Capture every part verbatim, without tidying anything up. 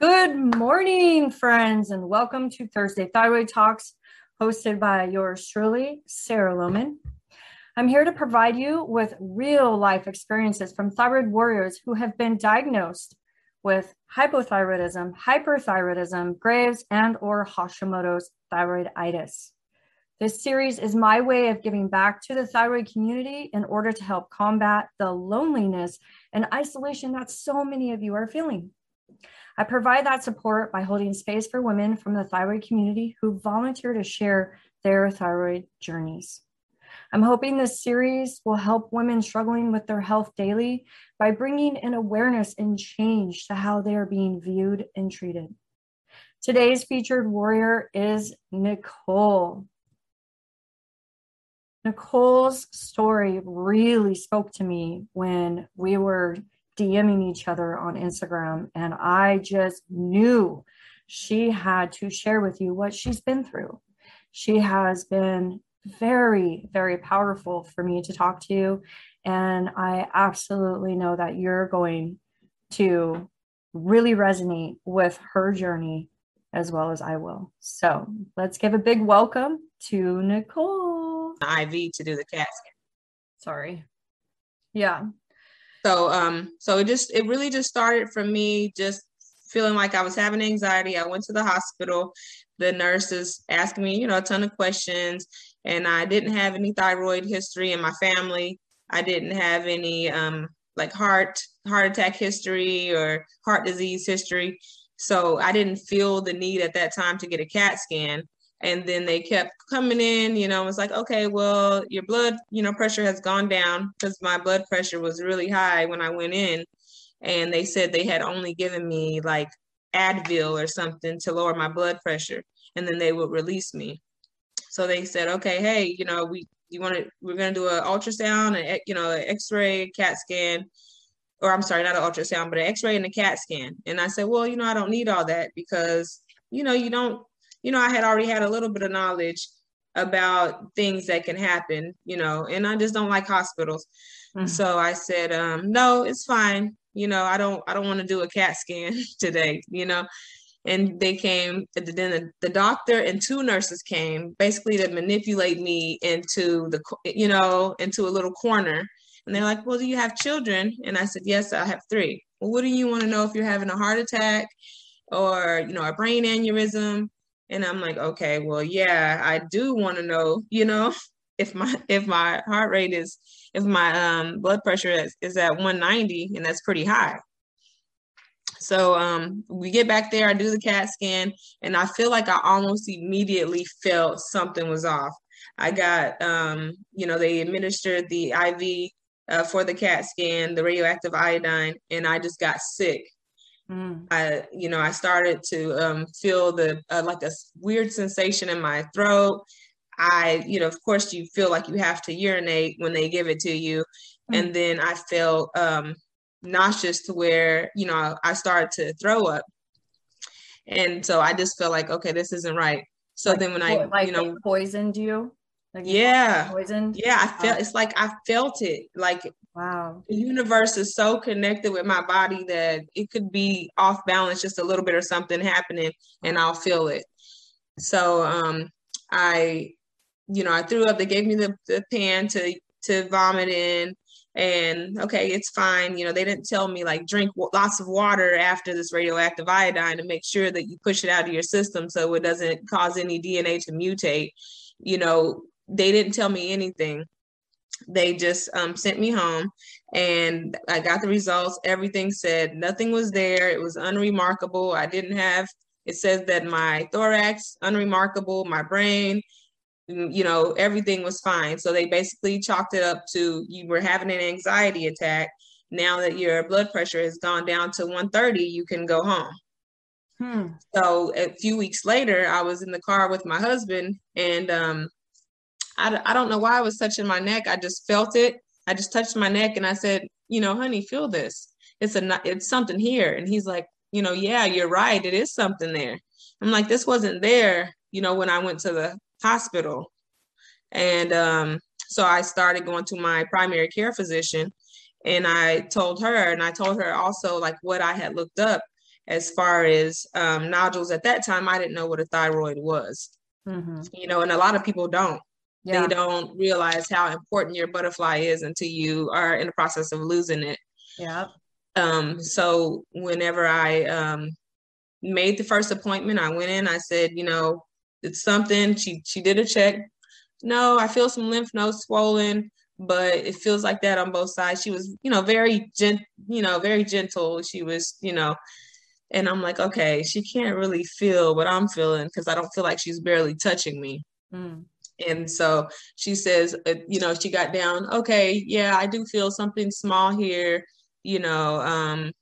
Good morning, friends, and welcome to Thursday Thyroid Talks, hosted by yours truly, Sarah Loman. I'm here to provide you with real-life experiences from thyroid warriors who have been diagnosed with hypothyroidism, hyperthyroidism, Graves, and or Hashimoto's thyroiditis. This series is my way of giving back to the thyroid community in order to help combat the loneliness and isolation that so many of you are feeling. I provide that support by holding space for women from the thyroid community who volunteer to share their thyroid journeys. I'm hoping this series will help women struggling with their health daily by bringing an awareness and change to how they are being viewed and treated. Today's featured warrior is Nicole. Nicole's story really spoke to me when we were DMing each other on Instagram, and I just knew she had to share with you what she's been through. She has been very, very powerful for me to talk to you, and I absolutely know that you're going to really resonate with her journey as well as I will. So let's give a big welcome to Nicole. I V to do the casket. Sorry. Yeah. So, um, so it just, it really just started from me just feeling like I was having anxiety. I went to the hospital, the nurses asked me, you know, a ton of questions, and I didn't have any thyroid history in my family. I didn't have any, um, like heart, heart attack history or heart disease history. So I didn't feel the need at that time to get a CAT scan. And then they kept coming in, you know, it's like, okay, well, your blood, you know, pressure has gone down, because my blood pressure was really high when I went in. And they said they had only given me like Advil or something to lower my blood pressure, and then they would release me. So they said, okay, hey, you know, we, you want to, we're going to do an ultrasound, and, you know, an X-ray, CAT scan, or I'm sorry, not an ultrasound, but an X-ray and a CAT scan. And I said, well, you know, I don't need all that because, you know, you don't, you know, I had already had a little bit of knowledge about things that can happen, you know, and I just don't like hospitals. Mm-hmm. So I said, um, no, it's fine. You know, I don't, I don't want to do a CAT scan today, you know, and they came, then the, the doctor and two nurses came basically to manipulate me into the, you know, into a little corner. And they're like, well, do you have children? And I said, yes, I have three. Well, what do you want to know if you're having a heart attack or, you know, a brain aneurysm? And I'm like, okay, well, yeah, I do want to know, you know, if my, if my heart rate is, if my um, blood pressure is, is at one ninety, and that's pretty high. So um, we get back there, I do the CAT scan, and I feel like I almost immediately felt something was off. I got, um, you know, they administered the I V uh, for the CAT scan, the radioactive iodine, and I just got sick. I, you know, I started to um, feel the, uh, like a weird sensation in my throat. I, you know, of course you feel like you have to urinate when they give it to you. Mm-hmm. And then I felt um, nauseous to where, you know, I started to throw up. And so I just felt like, okay, this isn't right. So like, then when I, like you know, poisoned you. Like yeah. Poisoned? Yeah. I felt, wow. It's like, I felt it. Like, wow. The universe is so connected with my body that it could be off balance, just a little bit or something happening, and I'll feel it. So, um, I, you know, I threw up, they gave me the, the pan to, to vomit in, and okay, it's fine. You know, they didn't tell me like drink w- lots of water after this radioactive iodine to make sure that you push it out of your system so it doesn't cause any D N A to mutate. You know, they didn't tell me anything. They just um, sent me home, and I got the results. Everything said nothing was there. It was unremarkable. I didn't have, it says that my thorax, unremarkable, my brain, you know, everything was fine. So they basically chalked it up to you were having an anxiety attack. Now that your blood pressure has gone down to one thirty, you can go home. Hmm. So a few weeks later, I was in the car with my husband, and um, I, I don't know why I was touching my neck. I just felt it. I just touched my neck, and I said, you know, honey, feel this. It's a, it's something here. And he's like, you know, yeah, you're right. It is something there. I'm like, this wasn't there, you know, when I went to the hospital. And um, so I started going to my primary care physician, and I told her, and I told her also like what I had looked up. as far as um, nodules. At that time, I didn't know what a thyroid was, mm-hmm. you know, and a lot of people don't. Yeah. They don't realize how important your butterfly is until you are in the process of losing it. Yeah. Um, so whenever I um, made the first appointment, I went in, I said, you know, it's something. She, she did a check. No, I feel some lymph nodes swollen, but it feels like that on both sides. She was, you know, very gent, you know, very gentle. She was, you know, and I'm like, okay, she can't really feel what I'm feeling, because I don't feel like she's barely touching me. Mm. And so she says, uh, you know, she got down. Okay, yeah, I do feel something small here. You know, um,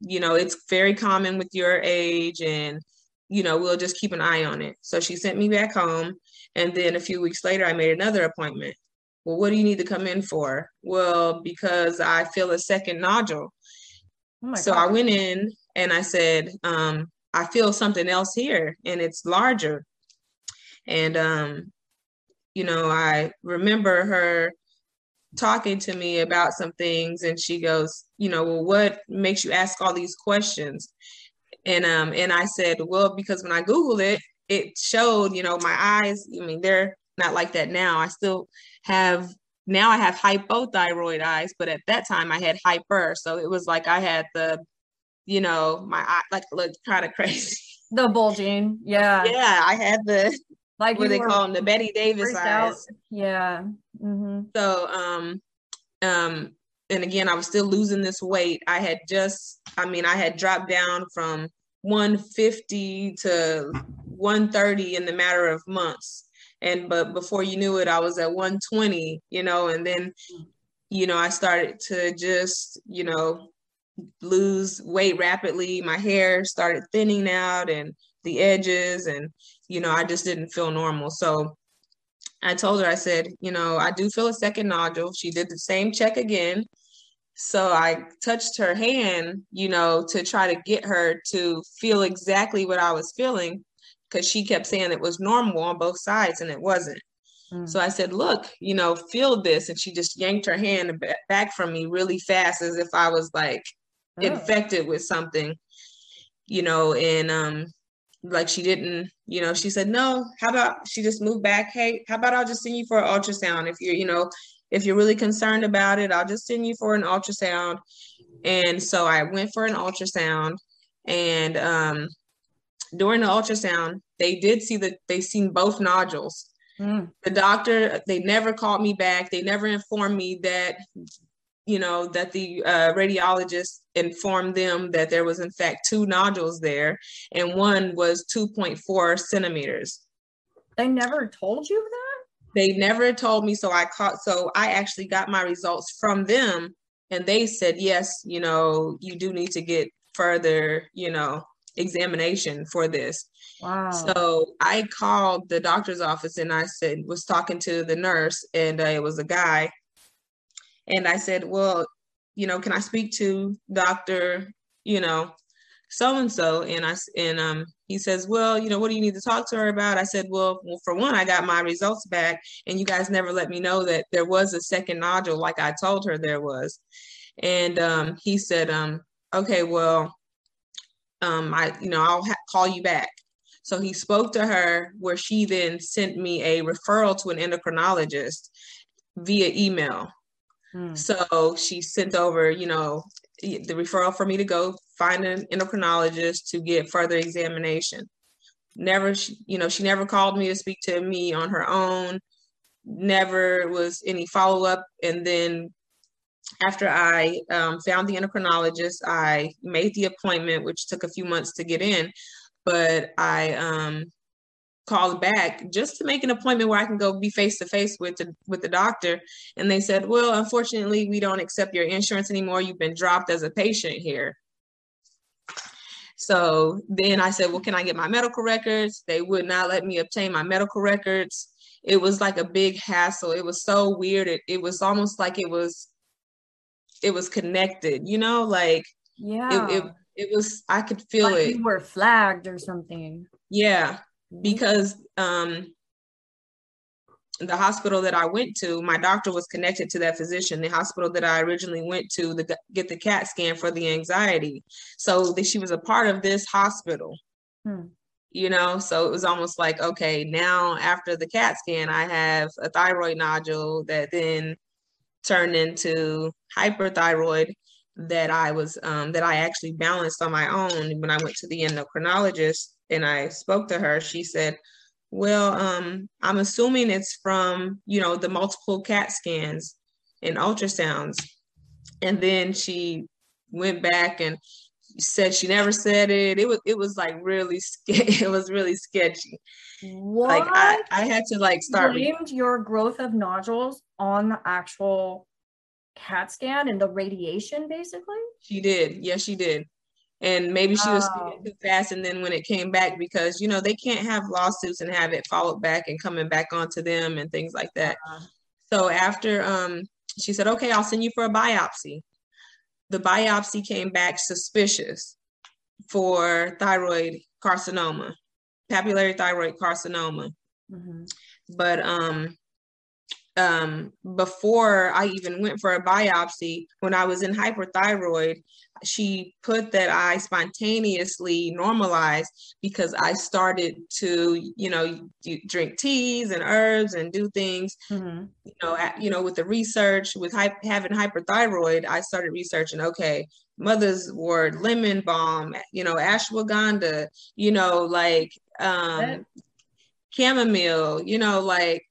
you know, it's very common with your age, and, you know, we'll just keep an eye on it. So she sent me back home. And then a few weeks later, I made another appointment. Well, what do you need to come in for? Well, because I feel a second nodule. Oh my so God. I went in and I said, um, I feel something else here, and it's larger. And, um, you know, I remember her talking to me about some things, and she goes, you know, well, what makes you ask all these questions? And, um, and I said, well, because when I Googled it, it showed, you know, my eyes, I mean, they're not like that now. I still have, now I have hypothyroid eyes, but at that time I had hyper. So it was like, I had the, you know, my eye, like, looked kind of crazy. The bulging. Yeah. Yeah. I had the, like, what they call them, the Betty Davis eyes. Out. Yeah. Mm-hmm. So, um, um, and again, I was still losing this weight. I had just, I mean, I had dropped down from one fifty to one thirty in the matter of months. And, but before you knew it, I was at one twenty, you know, and then, you know, I started to just, you know, lose weight rapidly. My hair started thinning out and the edges, and, you know, I just didn't feel normal. So I told her, I said, you know, I do feel a second nodule. She did the same check again. So I touched her hand, you know, to try to get her to feel exactly what I was feeling, because she kept saying it was normal on both sides and it wasn't. Mm. So I said, look, you know, feel this. And she just yanked her hand back from me really fast, as if I was like oh. infected with something, you know, and um, like she didn't, you know, she said, no, how about, she just moved back. Hey, how about I'll just send you for an ultrasound if you're, you know, if you're really concerned about it, I'll just send you for an ultrasound. And so I went for an ultrasound, and um, during the ultrasound, they did see that they seen both nodules. Mm. The doctor, they never called me back. They never informed me that, you know, that the uh, radiologist informed them that there was in fact two nodules there, and one was two point four centimeters. They never told you that? They never told me. So I caught, so I actually got my results from them, and they said, yes, you know, you do need to get further, you know, examination for this. Wow. So I called the doctor's office, and I said, was talking to the nurse, and uh, it was a guy. And I said, well, you know, can I speak to Doctor, you know, so-and-so? And I, and, um, he says, well, you know, what do you need to talk to her about? I said, well, well, for one, I got my results back, and you guys never let me know that there was a second nodule like I told her there was. And um, he said, um, okay, well, um, I, you know, I'll ha- call you back. So he spoke to her, where she then sent me a referral to an endocrinologist via email. Hmm. So she sent over, you know, the referral for me to go find an endocrinologist to get further examination. Never, you know, she never called me to speak to me on her own. Never was any follow-up. And then after I um, found the endocrinologist, I made the appointment, which took a few months to get in, but I um, called back just to make an appointment where I can go be face-to-face with the, with the doctor. And they said, well, unfortunately, we don't accept your insurance anymore. You've been dropped as a patient here. So then I said, well, can I get my medical records? They would not let me obtain my medical records. It was like a big hassle. It was so weird. It, it was almost like it was, it was connected, you know, like, yeah, it, it, it was, I could feel like it. You were flagged or something. Yeah. Because, um, the hospital that I went to, my doctor was connected to that physician. The hospital that I originally went to to get the CAT scan for the anxiety. So that she was a part of this hospital, hmm. you know, so it was almost like, okay, now after the CAT scan, I have a thyroid nodule that then turned into hyperthyroid that I was, um, that I actually balanced on my own. When I went to the endocrinologist and I spoke to her, she said, well, um, I'm assuming it's from, you know, the multiple CAT scans and ultrasounds. And then she went back and said she never said it. It was, it was like really, it was really sketchy. What? Like I, I had to like start. Blamed your growth of nodules on the actual CAT scan and the radiation, basically? She did. Yes, she did. And maybe she was speaking too fast. And then when it came back, because, you know, they can't have lawsuits and have it followed back and coming back onto them and things like that. Uh-huh. So after um, she said, okay, I'll send you for a biopsy. The biopsy came back suspicious for thyroid carcinoma, papillary thyroid carcinoma. Mm-hmm. But um, um, before I even went for a biopsy, when I was in hyperthyroid, she put that I spontaneously normalized because I started to, you know, drink teas and herbs and do things, mm-hmm. you know, you know, with the research, with hy- having hyperthyroid, I started researching, okay, mother's word, lemon balm, you know, ashwagandha, you know, like um, chamomile, you know, like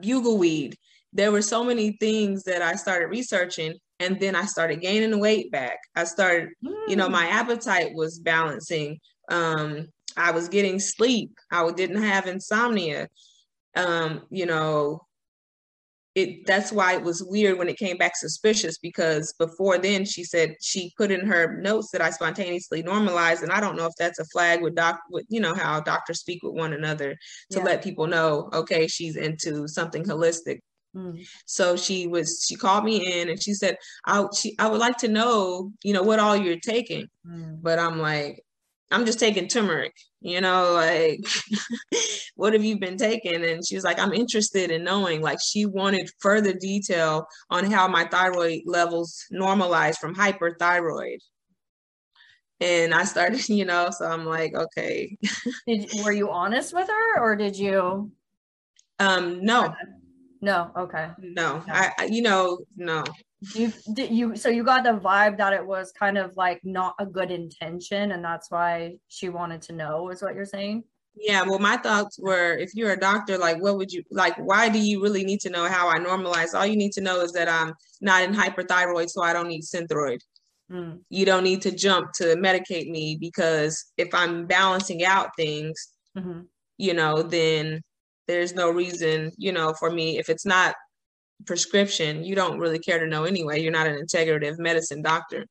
bugleweed. There were so many things that I started researching. And then I started gaining weight back. I started, you know, my appetite was balancing. Um, I was getting sleep. I didn't have insomnia. Um, you know, it. That's why it was weird when it came back suspicious, because before then she said she put in her notes that I spontaneously normalized. And I don't know if that's a flag with doc, with, you know, how doctors speak with one another to yeah. let people know, okay, she's into something holistic. Mm. So she was, she called me in and she said, I, she, I would like to know, you know, what all you're taking, mm. but I'm like, I'm just taking turmeric, you know, like, what have you been taking? And she was like, I'm interested in knowing, like, she wanted further detail on how my thyroid levels normalized from hyperthyroid. And I started, you know, so I'm like, okay. did, were you honest with her or did you? Um, no. No. Okay. No, I, I, you know, no. You did you, so you got the vibe that it was kind of like not a good intention, and that's why she wanted to know, is what you're saying? Yeah. Well, my thoughts were, if you're a doctor, like, what would you, like, why do you really need to know how I normalize? All you need to know is that I'm not in hyperthyroid, so I don't need Synthroid. Mm. You don't need to jump to medicate me, because if I'm balancing out things, mm-hmm. you know, then there's no reason, you know, for me, if it's not prescription, you don't really care to know anyway. You're not an integrative medicine doctor.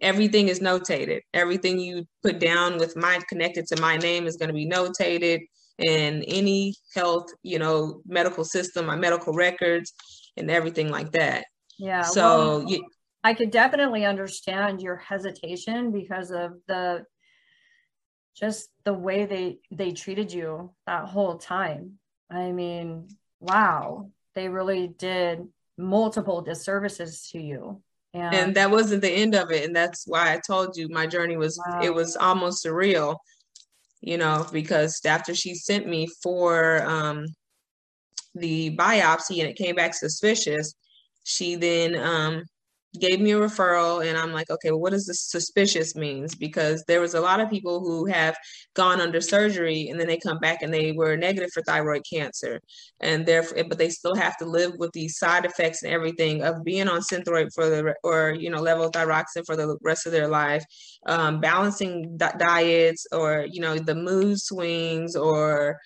Everything is notated. Everything you put down with my connected to my name is going to be notated in any health, you know, medical system, my medical records and everything like that. Yeah. So well, you, I could definitely understand your hesitation because of the just the way they, they treated you that whole time. I mean, wow, they really did multiple disservices to you. And, and that wasn't the end of it. And that's why I told you my journey was, wow. It was almost surreal, you know, because after she sent me for um, the biopsy and it came back suspicious, she then um, gave me a referral, and I'm like, okay, well, what does this suspicious means? Because there was a lot of people who have gone under surgery and then they come back and they were negative for thyroid cancer, and therefore, but they still have to live with the side effects and everything of being on Synthroid for the, or, you know, level thyroxine for the rest of their life, um, balancing di- diets or, you know, the mood swings or,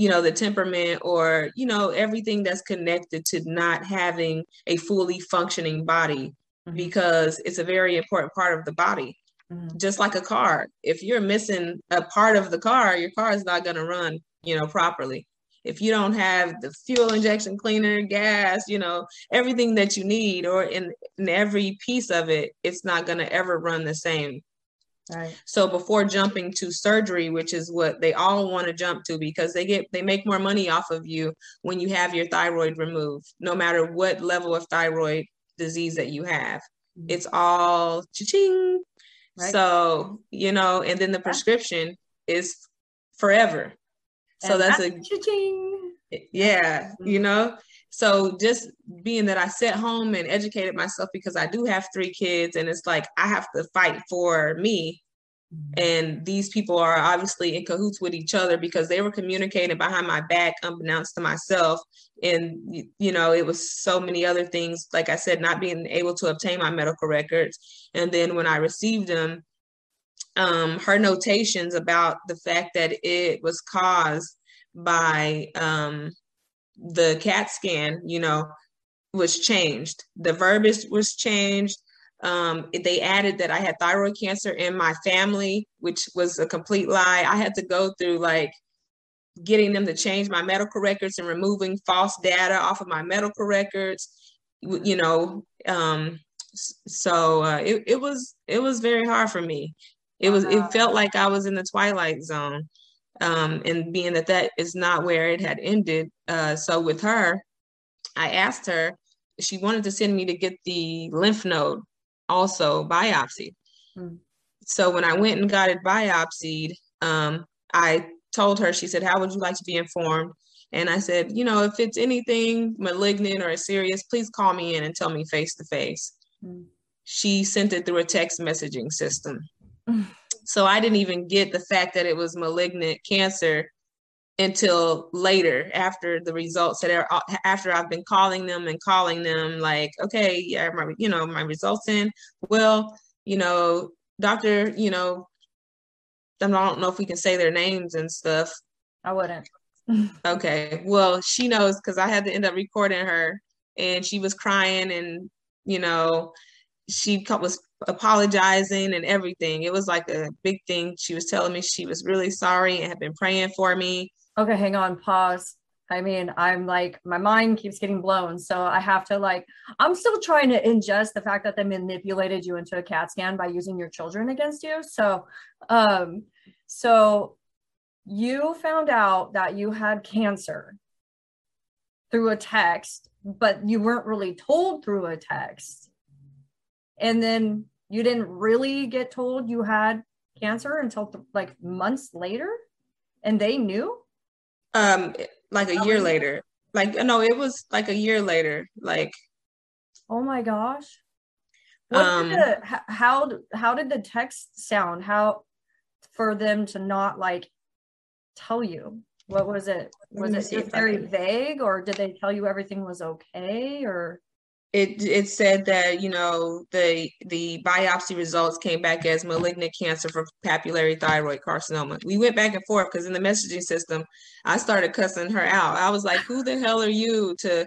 you know, the temperament or, you know, everything that's connected to not having a fully functioning body, mm-hmm. because it's a very important part of the body. Mm-hmm. Just like a car, if you're missing a part of the car, your car is not going to run, you know, properly. If you don't have the fuel injection cleaner, gas, you know, everything that you need or in, in every piece of it, it's not going to ever run the same. Right. So before jumping to surgery, which is what they all want to jump to, because they get they make more money off of you when you have your thyroid removed, no matter what level of thyroid disease that you have. Mm-hmm. It's all cha-ching. Right. So, you know, and then the prescription is forever. So and that's I, a cha-ching. Yeah, mm-hmm. You know. So just being that I sat home and educated myself, because I do have three kids, and it's like, I have to fight for me. Mm-hmm. And these people are obviously in cahoots with each other, because they were communicating behind my back, unbeknownst to myself. And, you know, it was so many other things. Like I said, not being able to obtain my medical records. And then when I received them, um, her notations about the fact that it was caused by, um, the CAT scan, you know, was changed. The verbiage was changed. Um, they added that I had thyroid cancer in my family, which was a complete lie. I had to go through like getting them to change my medical records and removing false data off of my medical records, you know. Um, so uh, it, it was it was very hard for me. It was it felt like I was in the twilight zone. Um, and being that that is not where it had ended. Uh, so with her, I asked her, she wanted to send me to get the lymph node also biopsied. Mm-hmm. So when I went and got it biopsied, um, I told her, she said, how would you like to be informed? And I said, you know, if it's anything malignant or serious, please call me in and tell me face to face. Mm-hmm. She sent it through a text messaging system. Mm-hmm. So I didn't even get the fact that it was malignant cancer until later, after the results had, after I've been calling them and calling them like, okay, yeah, my, you know, my results in, well, you know, doctor, you know, I don't know if we can say their names and stuff. I wouldn't. Okay. Well, she knows, because I had to end up recording her, and she was crying, and, you know, she was apologizing and everything. It was like a big thing. She was telling me she was really sorry and had been praying for me. Okay, hang on, pause. I mean, I'm like, my mind keeps getting blown. So I have to like, I'm still trying to ingest the fact that they manipulated you into a CAT scan by using your children against you. So, um, so you found out that you had cancer through a text, but you weren't really told through a text. And then you didn't really get told you had cancer until th- like months later, and they knew. Um, like a year later. Like no, it was like a year later. Like, oh my gosh. What um, did the, how how did the text sound? How for them to not like tell you? What was it? Was it just very vague, or did they tell you everything was okay, or? It it said that, you know, the the biopsy results came back as malignant cancer for papillary thyroid carcinoma. We went back and forth, because in the messaging system, I started cussing her out. I was like, who the hell are you to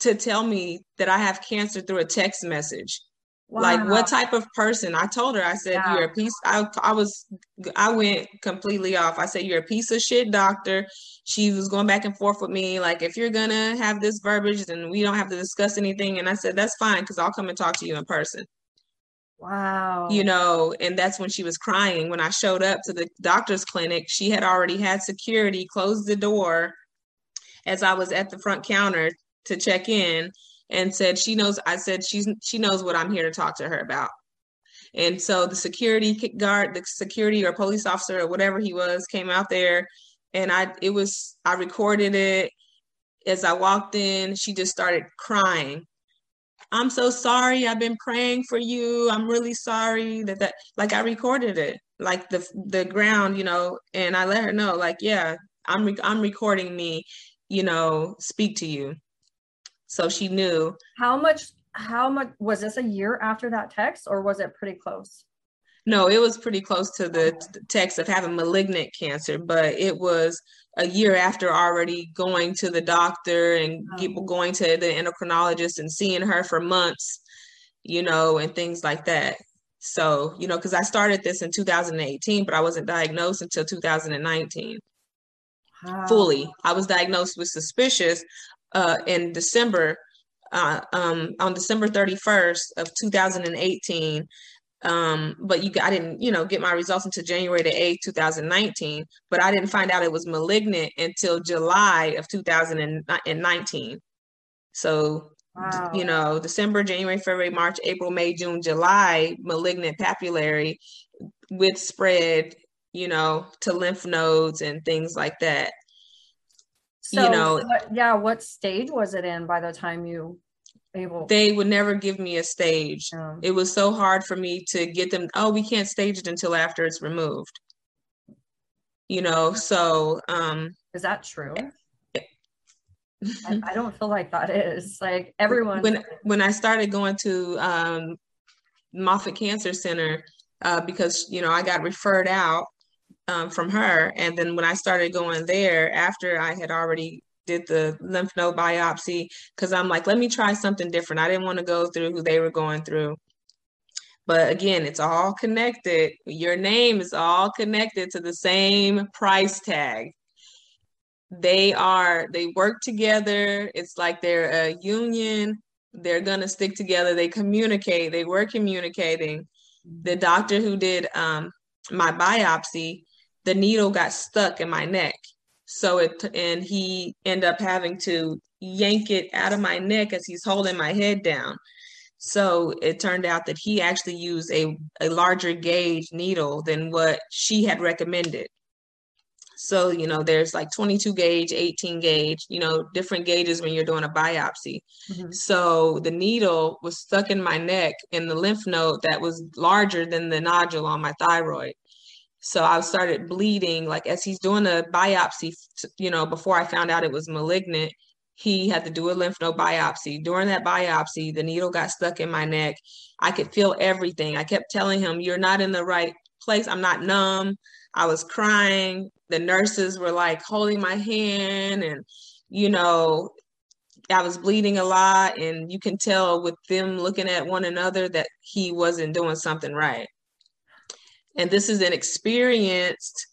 to tell me that I have cancer through a text message? Wow. Like, what type of person? I told her, I said, wow. You're a piece. I, I was I went completely off. I said, you're a piece of shit doctor. She was going back and forth with me, like, if you're going to have this verbiage, then we don't have to discuss anything. And I said, that's fine, because I'll come and talk to you in person. Wow. You know, and that's when she was crying. When I showed up to the doctor's clinic, she had already had security close the door as I was at the front counter to check in, and said, she knows, I said, she's, she knows what I'm here to talk to her about. And so the security guard, the security or police officer or whatever he was, came out there. And I, it was, I recorded it. As I walked in, she just started crying. I'm so sorry. I've been praying for you. I'm really sorry that that, like, I recorded it, like the, the ground, you know, and I let her know, like, yeah, I'm, re- I'm recording me, you know, speak to you. So she knew. How much, how much, was this a year after that text, or was it pretty close? No, it was pretty close to the text of having malignant cancer, but it was a year after already going to the doctor and people going to the endocrinologist and seeing her for months, you know, and things like that. So, you know, because I started this in two thousand eighteen, but I wasn't diagnosed until two thousand nineteen. Wow. Fully. I was diagnosed with suspicious uh, in December, uh, um, on December thirty-first of two thousand eighteen. Um, but you, I didn't, you know, get my results until January the eighth, two thousand nineteen, but I didn't find out it was malignant until July of two thousand nineteen. So, wow. you know, December, January, February, March, April, May, June, July, malignant papillary with spread, you know, to lymph nodes and things like that. So, you know, what, yeah. What stage was it in by the time you able? They would never give me a stage. Yeah. It was so hard for me to get them. Oh, we can't stage it until after it's removed. You know, so. Um, is that true? Yeah. I, I don't feel like that is like everyone. When when I started going to um, Moffitt Cancer Center, uh, because, you know, I got referred out. Um, from her. And then when I started going there after I had already did the lymph node biopsy, because I'm like, let me try something different. I didn't want to go through who they were going through. But again, it's all connected. Your name is all connected to the same price tag. They are, they work together. It's like they're a union. They're going to stick together. They communicate. They were communicating. The doctor who did um, my biopsy, the needle got stuck in my neck. So it, and he ended up having to yank it out of my neck as he's holding my head down. So it turned out that he actually used a, a larger gauge needle than what she had recommended. So, you know, there's like twenty-two gauge, eighteen gauge, you know, different gauges when you're doing a biopsy. Mm-hmm. So the needle was stuck in my neck in the lymph node that was larger than the nodule on my thyroid. So I started bleeding, like as he's doing a biopsy, you know, before I found out it was malignant, he had to do a lymph node biopsy. During that biopsy, the needle got stuck in my neck. I could feel everything. I kept telling him, you're not in the right place. I'm not numb. I was crying. The nurses were like holding my hand, and, you know, I was bleeding a lot. And you can tell with them looking at one another that he wasn't doing something right. And this is an experienced,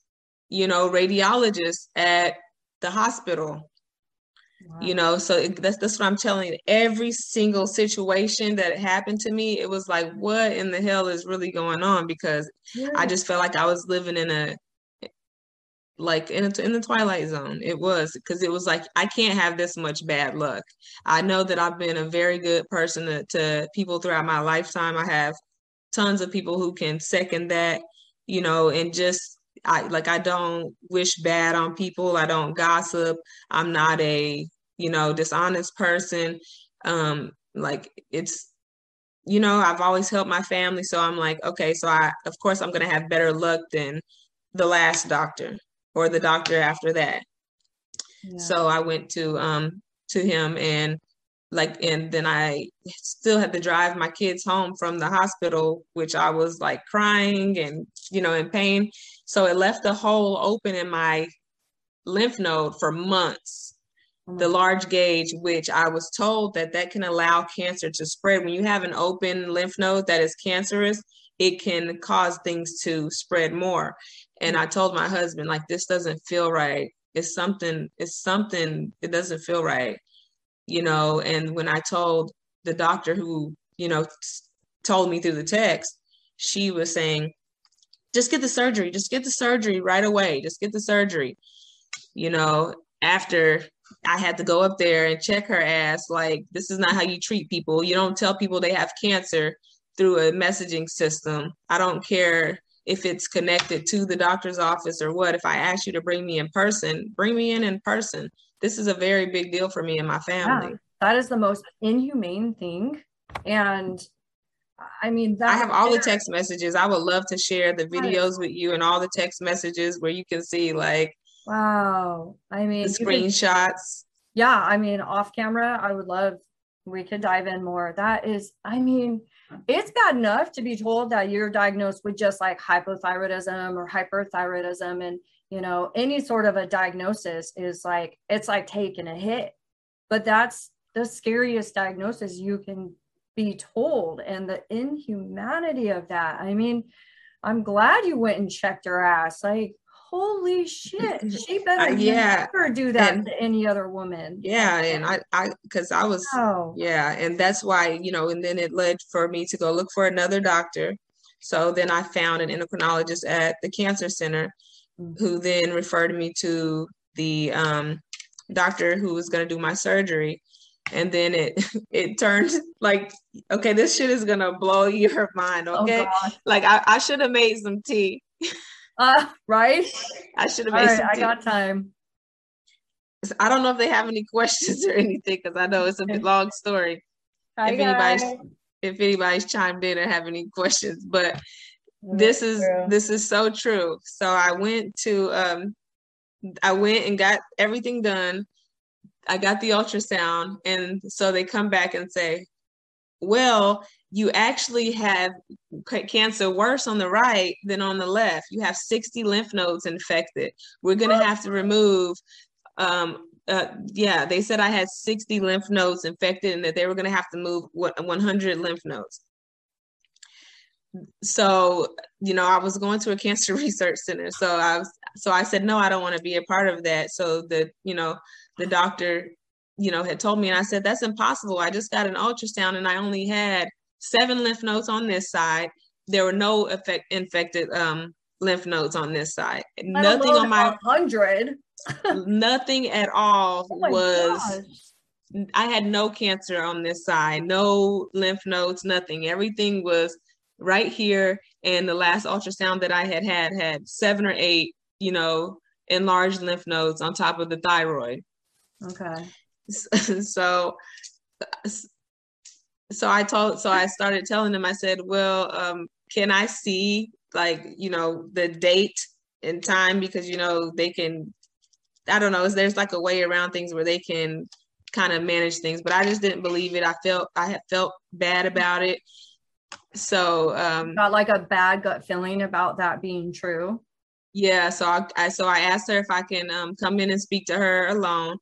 you know, radiologist at the hospital. Wow. You know, so it, that's, that's what I'm telling you. Every single situation that happened to me, it was like, what in the hell is really going on? Because yeah. I just felt like I was living in a, like in, a, in the twilight zone. It was, because it was like, I can't have this much bad luck. I know that I've been a very good person to, to people throughout my lifetime. I have tons of people who can second that. You know, and just I like I don't wish bad on people. I don't gossip. I'm not a, you know, dishonest person. Um, like it's, you know, I've always helped my family. So I'm like, okay, so I, of course I'm gonna have better luck than the last doctor or the doctor after that. Yeah. So I went to um to him, and like, and then I still had to drive my kids home from the hospital, which I was like crying and, you know, in pain. So it left a hole open in my lymph node for months, mm-hmm. the large gauge, which I was told that that can allow cancer to spread. When you have an open lymph node that is cancerous, it can cause things to spread more. And I told my husband, like, this doesn't feel right. It's something, it's something, it doesn't feel right. You know, and when I told the doctor who, you know, t- told me through the text, she was saying, just get the surgery, just get the surgery right away. Just get the surgery. You know, after I had to go up there and check her ass, like, this is not how you treat people. You don't tell people they have cancer through a messaging system. I don't care if it's connected to the doctor's office or what. If I ask you to bring me in person, bring me in in person. This is a very big deal for me and my family. Yeah, that is the most inhumane thing. And I mean, that I have all the text messages. I would love to share the videos with you and all the text messages where you can see, like, wow. I mean, the screenshots. Could, yeah. I mean, off camera, I would love, we could dive in more. That is, I mean, it's bad enough to be told that you're diagnosed with just like hypothyroidism or hyperthyroidism, and, you know, any sort of a diagnosis is like, it's like taking a hit, but that's the scariest diagnosis you can be told. And the inhumanity of that. I mean, I'm glad you went and checked her ass. Like, holy shit. She better uh, yeah. never do that and, to any other woman. Yeah. And I, I, cause I was, wow. yeah. And that's why, you know, and then it led for me to go look for another doctor So then I found an endocrinologist at the cancer center who then referred me to the um, doctor who was going to do my surgery. And then it it turned like, okay, this shit is going to blow your mind, okay? Oh, like, I, I should have made some tea. Uh, right? I should have made right, some I tea. I got time. I don't know if they have any questions or anything, because I know it's a long story. Hi, if anybody's guys. if anybody's chimed in or have any questions, but That's this is true. this is so true. So I went to um, I went and got everything done. I got the ultrasound, and so they come back and say, "Well, you actually have cancer worse on the right than on the left. You have sixty lymph nodes infected. We're going to have to remove." Um, uh, yeah, they said I had sixty lymph nodes infected and that they were going to have to move one hundred lymph nodes. So, you know, I was going to a cancer research center. So I was, so I said, no, I don't want to be a part of that. So the, you know, the doctor, you know, had told me, and I said, that's impossible. I just got an ultrasound and I only had seven lymph nodes on this side. There were no effect, infected, um, lymph nodes on this side. Nothing on my hundred. Nothing at all oh was, gosh. I had no cancer on this side, no lymph nodes, nothing. Everything was right here. And the last ultrasound that I had had had seven or eight, you know, enlarged lymph nodes on top of the thyroid. Okay. So, so I told, so I started telling them, I said, well, um, can I see like, you know, the date and time, because, you know, they can, I don't know, there's like a way around things where they can kind of manage things, but I just didn't believe it. I felt, I had felt bad about it. So, um, got like a bad gut feeling about that being true. Yeah. So I, I so I asked her if I can, um, come in and speak to her alone.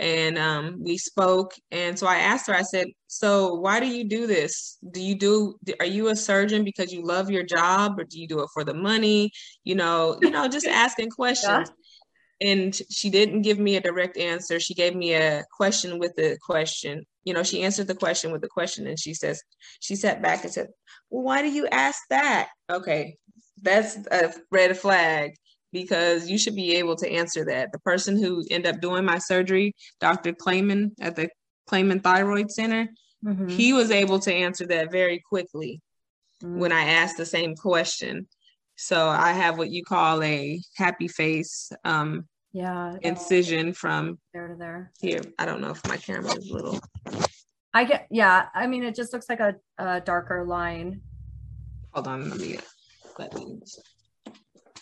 And, um, we spoke. And so I asked her, I said, so why do you do this? Do you do, are you a surgeon because you love your job, or do you do it for the money? You know, you know, just asking questions. Yeah. And she didn't give me a direct answer. She gave me a question with a question. You know, she answered the question with a question. And she says, she sat back and said, well, why do you ask that? Okay, that's a red flag, because you should be able to answer that. The person who ended up doing my surgery, Doctor Clayman at the Clayman Thyroid Center, mm-hmm. he was able to answer that very quickly mm-hmm. when I asked the same question. So I have what you call a happy face um, yeah, incision from there to there. Here, I don't know if my camera is little. I get, yeah. I mean, it just looks like a, a darker line. Hold on, let me let me.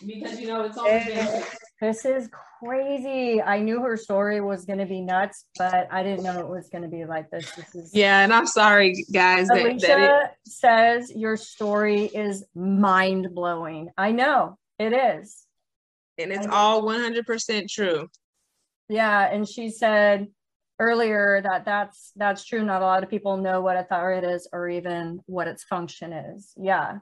Because you know it's always been. This is crazy. I knew her story was going to be nuts, but I didn't know it was going to be like this. This is yeah, and I'm sorry, guys. Alicia that, that it... says your story is mind blowing. I know it is, and it's all one hundred percent true. Yeah, and she said earlier that that's that's true. Not a lot of people know what a thyroid is, or even what its function is. Yeah,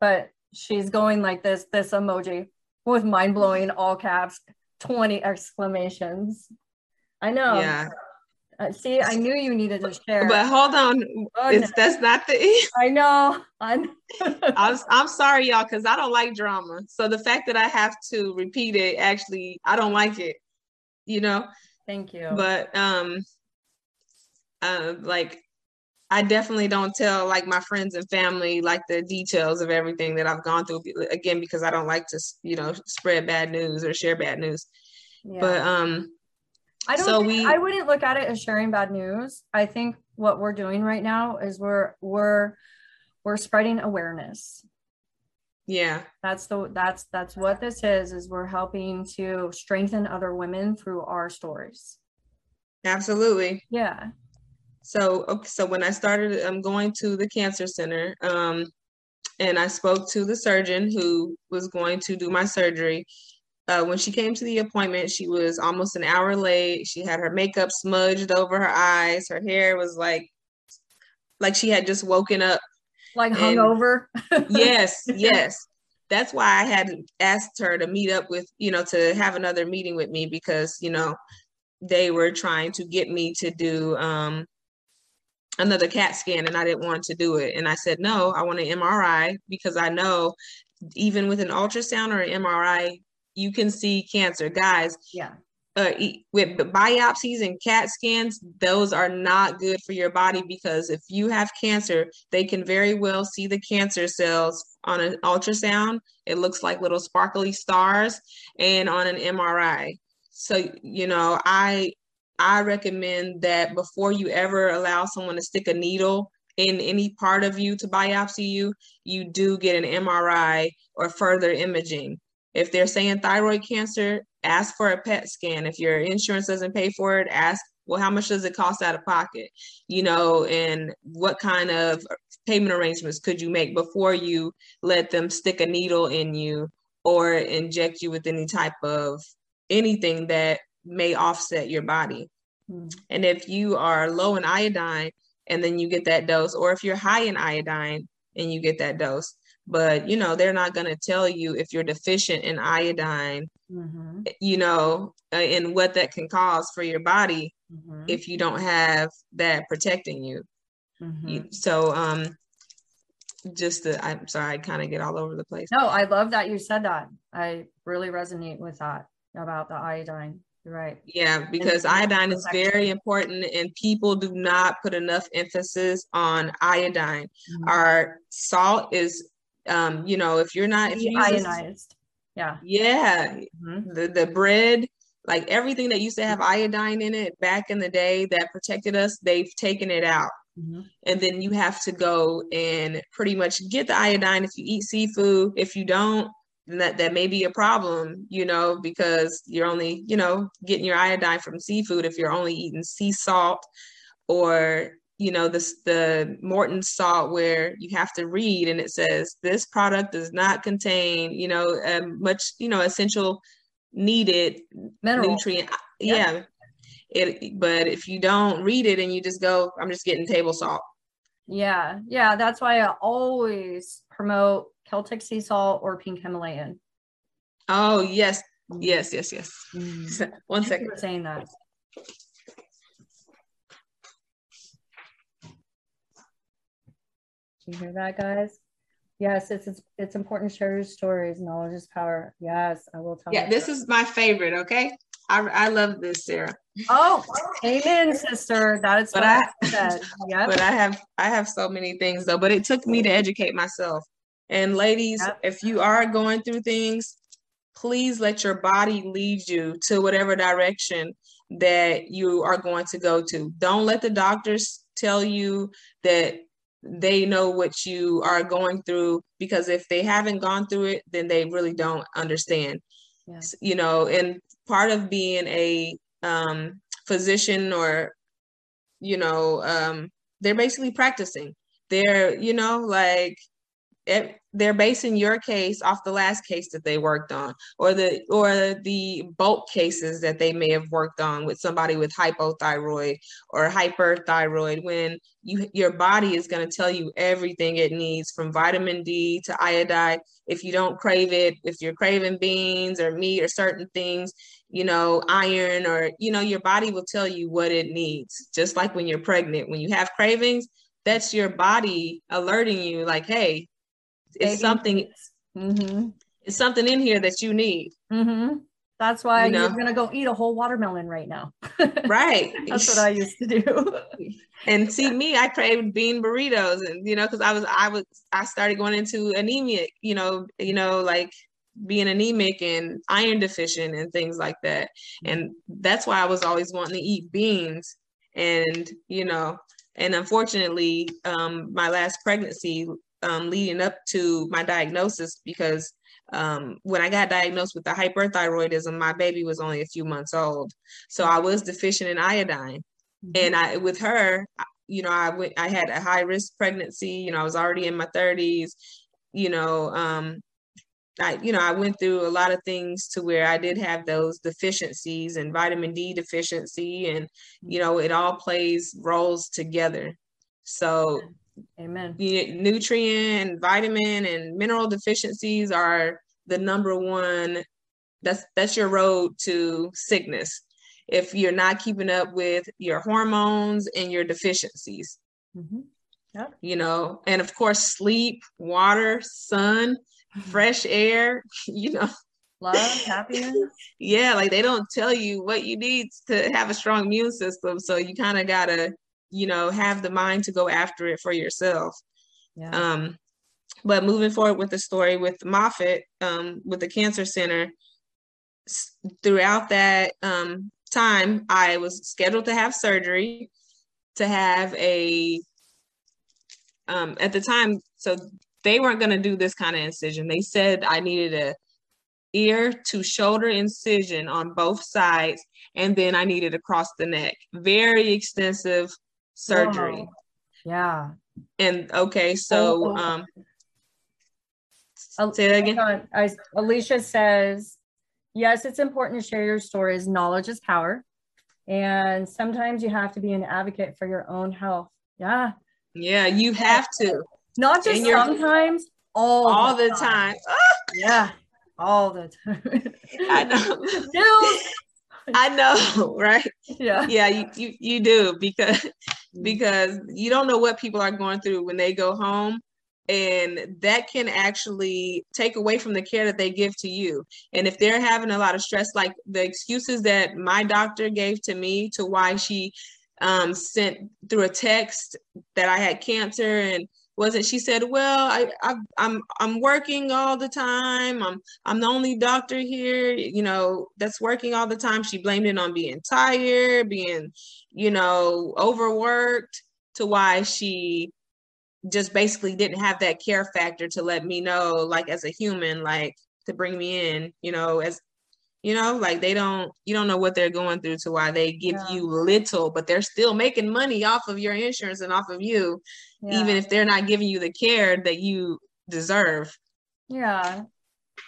but. She's going like this, this emoji with mind blowing, all caps, twenty exclamations. I know. Yeah. Uh, see, I knew you needed to share. But hold on, oh, it's, no. That's not the. I know. I'm. I'm, I'm sorry, y'all, because I don't like drama. So the fact that I have to repeat it, actually, I don't like it. You know. Thank you. But um, uh, like. I definitely don't tell like my friends and family like the details of everything that I've gone through, again, because I don't like to, you know, spread bad news or share bad news. Yeah. But um, I don't. So think, we, I wouldn't look at it as sharing bad news. I think what we're doing right now is we're we're we're spreading awareness. Yeah, that's the that's that's what this is. Is we're helping to strengthen other women through our stories. Absolutely. Yeah. So, okay, so when I started um, going to the cancer center um, and I spoke to the surgeon who was going to do my surgery, uh, when she came to the appointment, she was almost an hour late. She had her makeup smudged over her eyes. Her hair was like, like she had just woken up. Like hungover? Yes, yes. That's why I had asked her to meet up with, you know, to have another meeting with me because, you know, they were trying to get me to do, um, another CAT scan, and I didn't want to do it. And I said, no, I want an M R I, because I know even with an ultrasound or an M R I, you can see cancer. Guys, yeah. Uh, with biopsies and CAT scans, those are not good for your body, because if you have cancer, they can very well see the cancer cells. On an ultrasound, it looks like little sparkly stars, and on an M R I. So, you know, I, I recommend that before you ever allow someone to stick a needle in any part of you to biopsy you, you do get an M R I or further imaging. If they're saying thyroid cancer, ask for a PET scan. If your insurance doesn't pay for it, ask, well, how much does it cost out of pocket? You know, and what kind of payment arrangements could you make before you let them stick a needle in you or inject you with any type of anything that may offset your body? Mm-hmm. And if you are low in iodine and then you get that dose, or if you're high in iodine and you get that dose, but, you know, they're not going to tell you if you're deficient in iodine, mm-hmm. you know, uh, and what that can cause for your body mm-hmm. if you don't have that protecting you. Mm-hmm. you so um, just the, I'm sorry, I kind of get all over the place. No, I love that you said that. I really resonate with that about the iodine. You're right. Yeah, because iodine is very important, and people do not put enough emphasis on iodine. Mm-hmm. Our salt is Um, you know, if you're not if you ionized, yeah, yeah, mm-hmm. the the bread, like everything that used to have iodine in it back in the day that protected us, they've taken it out, mm-hmm. and then you have to go and pretty much get the iodine if you eat seafood. If you don't, then that that may be a problem, you know, because you're only you know getting your iodine from seafood if you're only eating sea salt or. You know, this, the Morton salt, where you have to read and it says this product does not contain, you know, um, much, you know, essential needed mineral nutrient. Yeah. yeah. It, but if you don't read it and you just go, I'm just getting table salt. Yeah. Yeah. That's why I always promote Celtic sea salt or pink Himalayan. Oh, yes. Yes, yes, yes. Mm. One second. Thank you for saying that. You hear that, guys? Yes, it's, it's it's important to share your stories. Knowledge is power. Yes, I will tell. Yeah, this story is my favorite. Okay, I I love this, Sarah. Oh, amen, sister. That is but what I, I said. Yep. But I have I have so many things though. But it took me to educate myself. And ladies, yep. if you are going through things, please let your body lead you to whatever direction that you are going to go to. Don't let the doctors tell you that they know what you are going through, because if they haven't gone through it, then they really don't understand, yeah. you know, and part of being a um, physician or, you know, um, they're basically practicing. They're, you know, like it, they're basing your case off the last case that they worked on, or the, or the bulk cases that they may have worked on with somebody with hypothyroid or hyperthyroid, when you, your body is going to tell you everything it needs, from vitamin D to iodine. If you don't crave it, if you're craving beans or meat or certain things, you know, iron, or, you know, your body will tell you what it needs. Just like when you're pregnant, when you have cravings, that's your body alerting you like, hey, it's something, mm-hmm. it's something in here that you need. Mm-hmm. That's why you know? you're going to go eat a whole watermelon right now. Right. That's what I used to do. And see me, I craved bean burritos, and, you know, cause I was, I was, I started going into anemia, you know, you know, like being anemic and iron deficient and things like that. And that's why I was always wanting to eat beans, and, you know, and unfortunately, um, my last pregnancy, Um, leading up to my diagnosis, because um, when I got diagnosed with the hyperthyroidism, my baby was only a few months old. So I was deficient in iodine. Mm-hmm. And I, with her, you know, I went, I had a high risk pregnancy, you know, I was already in my thirties, you know, um, I, you know, I went through a lot of things to where I did have those deficiencies, and vitamin D deficiency, and, you know, it all plays roles together. So amen. Nutrient, vitamin, and mineral deficiencies are the number one. That's that's your road to sickness, if you're not keeping up with your hormones and your deficiencies. Mm-hmm. Yeah. You know, and of course, sleep, water, sun, fresh air, you know, love, happiness. Yeah. Like they don't tell you what you need to have a strong immune system. So you kind of got to, you know, have the mind to go after it for yourself. Yeah. Um, but moving forward with the story with Moffitt, um, with the cancer center, s- throughout that um, time, I was scheduled to have surgery to have a, um, at the time, so they weren't going to do this kind of incision. They said I needed a ear to shoulder incision on both sides, and then I needed across the neck. Very extensive surgery. Wow. Yeah. And okay, so um, say that again. Hang on. I, Alicia says, yes, it's important to share your stories. Knowledge is power. And sometimes you have to be an advocate for your own health. Yeah. Yeah, you have to. Not just sometimes, all, all the, the time. time. Oh. Yeah, all the time. I know. I know, right? Yeah. Yeah, you, you, you do because because you don't know what people are going through when they go home, and that can actually take away from the care that they give to you. And if they're having a lot of stress, like the excuses that my doctor gave to me to why she um, sent through a text that I had cancer, and wasn't, she said, well, I, I, I'm, I'm working all the time. I'm, I'm the only doctor here, you know, that's working all the time. She blamed it on being tired, being, you know, overworked, to why she just basically didn't have that care factor to let me know, like as a human, like to bring me in, you know, as, you know, like they don't, you don't know what they're going through, to why they give yeah. you little, but they're still making money off of your insurance and off of you, yeah. even if they're not giving you the care that you deserve. Yeah.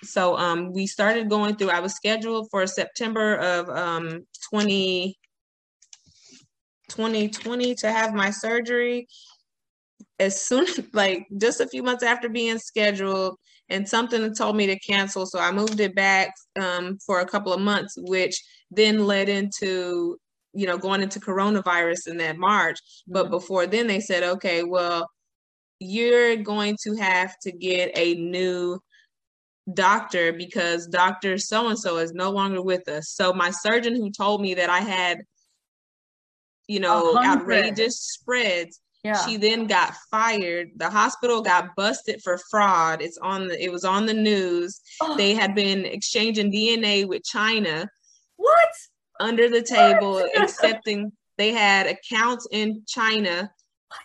So um, we started going through, I was scheduled for September of um, twenty twenty to have my surgery. As soon, like just a few months after being scheduled, and something told me to cancel. So I moved it back um, for a couple of months, which then led into, you know, going into coronavirus in that March. But before then they said, okay, well, you're going to have to get a new doctor because Doctor so-and-so is no longer with us. So my surgeon who told me that I had, you know, outrageous spreads, yeah. she then got fired. The hospital got busted for fraud. It's on the, it was on the news. Oh. They had been exchanging D N A with China. What? Under the table, what? Accepting, they had accounts in China.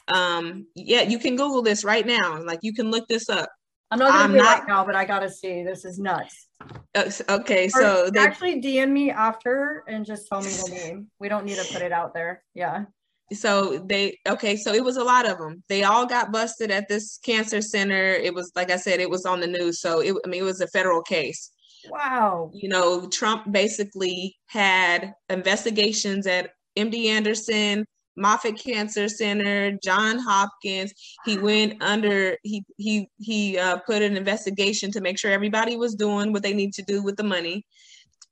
Um, yeah, you can Google this right now. Like you can look this up. I'm not going to do it right now, but I got to see. This is nuts. Uh, okay. Or so they actually D M me after and just tell me the name. We don't need to put it out there. Yeah. So they, okay, so it was a lot of them. They all got busted at this cancer center. It was, like I said, it was on the news. So it, I mean, it was a federal case. Wow. You know, Trump basically had investigations at M D Anderson, Moffitt Cancer Center, Johns Hopkins. He went under, he, he, he uh, put an investigation to make sure everybody was doing what they need to do with the money.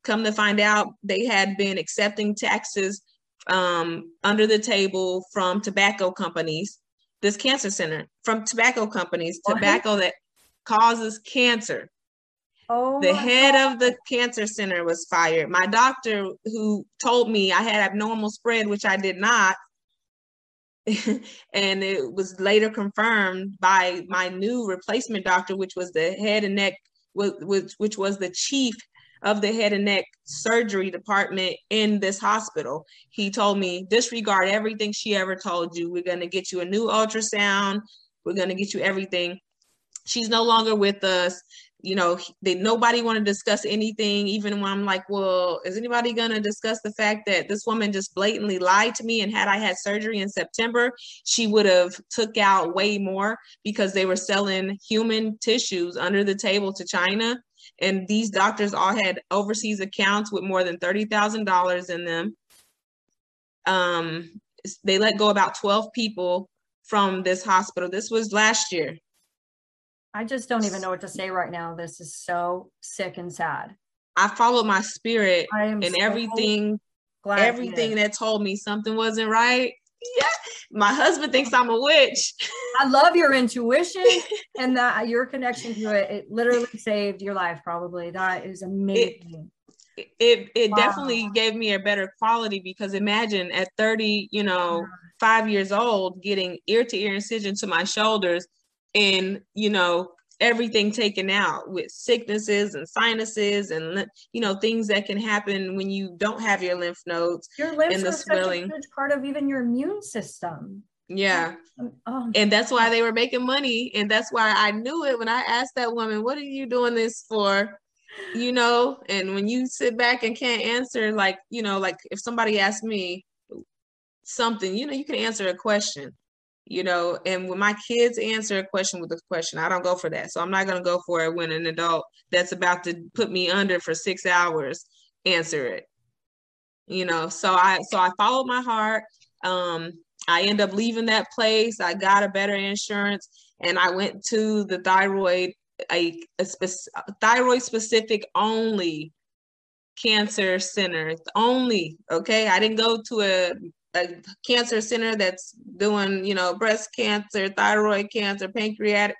Come to find out, they had been accepting taxes um, under the table from tobacco companies, this cancer center, from tobacco companies, what? Tobacco that causes cancer. Oh, the head God. Of the cancer center was fired. My doctor who told me I had abnormal spread, which I did not, and it was later confirmed by my new replacement doctor, which was the head and neck, which, which was the chief of the head and neck surgery department in this hospital. He told me, disregard everything she ever told you. We're going to get you a new ultrasound. We're going to get you everything. She's no longer with us. You know, they, nobody want to discuss anything, even when I'm like, well, is anybody going to discuss the fact that this woman just blatantly lied to me? And had I had surgery in September, she would have took out way more, because they were selling human tissues under the table to China. And these doctors all had overseas accounts with more than thirty thousand dollars in them. Um, they let go about twelve people from this hospital. This was last year. I just don't even know what to say right now. This is so sick and sad. I followed my spirit and so everything, everything that told me something wasn't right. Yeah. my husband thinks I'm a witch. I love your intuition and that your connection to it. It literally saved your life. Probably. That is amazing. It, it, it wow. definitely gave me a better quality, because imagine at thirty, you know, yeah. five years old, getting ear to ear incision to my shoulders and, you know, everything taken out with sicknesses and sinuses and, you know, things that can happen when you don't have your lymph nodes. Your lymph nodes are such a huge part of even your immune system. Yeah. Oh. And that's why they were making money. And that's why I knew it when I asked that woman, what are you doing this for? You know, and when you sit back and can't answer, like, you know, like if somebody asked me something, you know, you can answer a question. You know, and when my kids answer a question with a question, I don't go for that. So I'm not going to go for it when an adult that's about to put me under for six hours answer it. You know, so I so I followed my heart. Um, I end up leaving that place. I got a better insurance, and I went to the thyroid, a, a spec- thyroid specific only cancer center. Only, okay? I didn't go to a a cancer center that's doing, you know, breast cancer, thyroid cancer, pancreatic.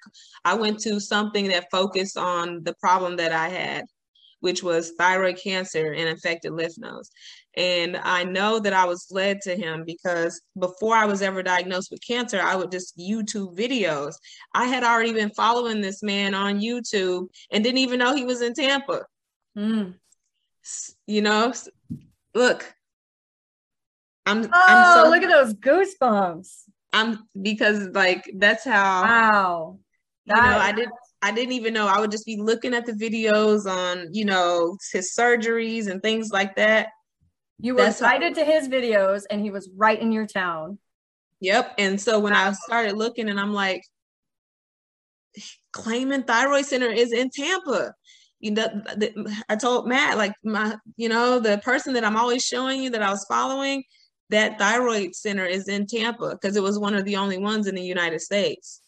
I went to something that focused on the problem that I had, which was thyroid cancer and infected lymph nodes. And I know that I was led to him because before I was ever diagnosed with cancer, I would just YouTube videos. I had already been following this man on YouTube and didn't even know he was in Tampa. Mm. You know, look, I'm, oh, I'm so, look at those goosebumps. I'm because like that's how wow. You know, I didn't I didn't even know. I would just be looking at the videos on, you know, his surgeries and things like that. You were invited to his videos and he was right in your town. Yep. And so when wow. I started looking and I'm like, Clayman Thyroid Center is in Tampa. You know, the, I told Matt, like my, you know, the person that I'm always showing you that I was following, that thyroid center is in Tampa, because it was one of the only ones in the United States.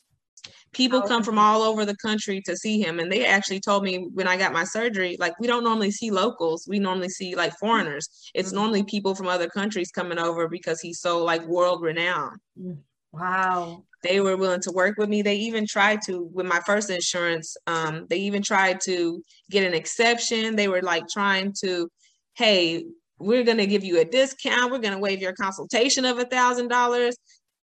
People come from all over the country to see him. And they actually told me when I got my surgery, like, we don't normally see locals. We normally see like foreigners. It's normally people from other countries coming over because he's so like world renowned. Wow. They were willing to work with me. They even tried to, with my first insurance, um, they even tried to get an exception. They were like trying to, hey, we're going to give you a discount. We're going to waive your consultation of a thousand dollars.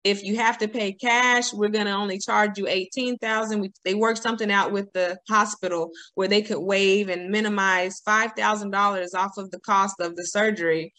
If you have to pay cash, we're going to only charge you eighteen thousand dollars. They worked something out with the hospital where they could waive and minimize five thousand dollars off of the cost of the surgery.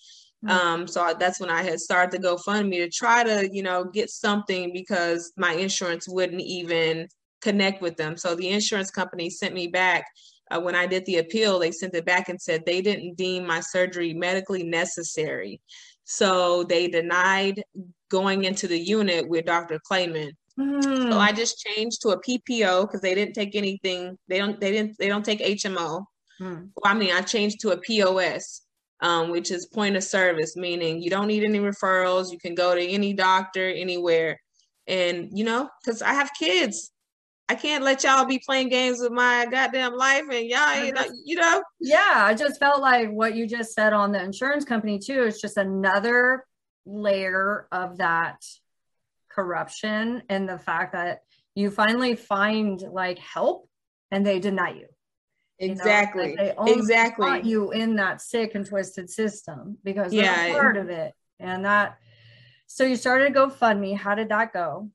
Mm-hmm. Um, so that's when I had started to GoFundMe to try to, you know, get something, because my insurance wouldn't even connect with them. So the insurance company sent me back. Uh, when I did the appeal, they sent it back and said they didn't deem my surgery medically necessary. So they denied going into the unit with Doctor Clayman. Mm. So I just changed to a P P O because they didn't take anything. They don't, they didn't, they don't take H M O. Mm. Well, I mean, I changed to a P O S, um, which is point of service, meaning you don't need any referrals. You can go to any doctor anywhere. And, you know, because I have kids. I can't let y'all be playing games with my goddamn life and y'all, you know, you know? Yeah. I just felt like what you just said on the insurance company too, is just another layer of that corruption, and the fact that you finally find like help and they deny you. Exactly. You know? Like they only exactly. put you in that sick and twisted system because they're yeah, part it, of it. And that, so you started GoFundMe. How did that go?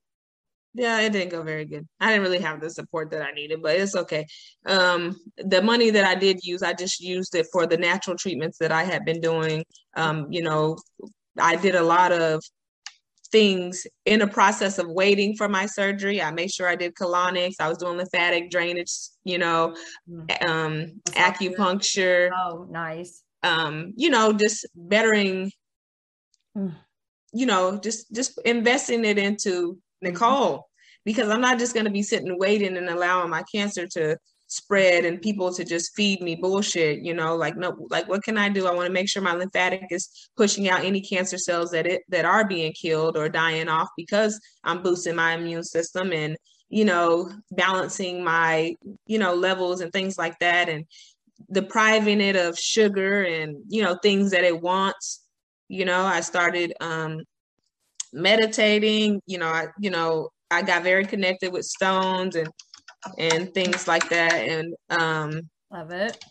Yeah, it didn't go very good. I didn't really have the support that I needed, but it's okay. Um, the money that I did use, I just used it for the natural treatments that I had been doing. Um, you know, I did a lot of things in the process of waiting for my surgery. I made sure I did colonics. I was doing lymphatic drainage, you know, um, acupuncture. Oh, nice. Um, you know, just bettering, you know, just, just investing it into Nicole, because I'm not just going to be sitting waiting and allowing my cancer to spread and people to just feed me bullshit, you know, like, no, like, what can I do? I want to make sure my lymphatic is pushing out any cancer cells that it, that are being killed or dying off, because I'm boosting my immune system and, you know, balancing my, you know, levels and things like that, and depriving it of sugar and, you know, things that it wants. You know, I started, um, meditating, you know, I, you know, I got very connected with stones and, and things like that. And, um, love it.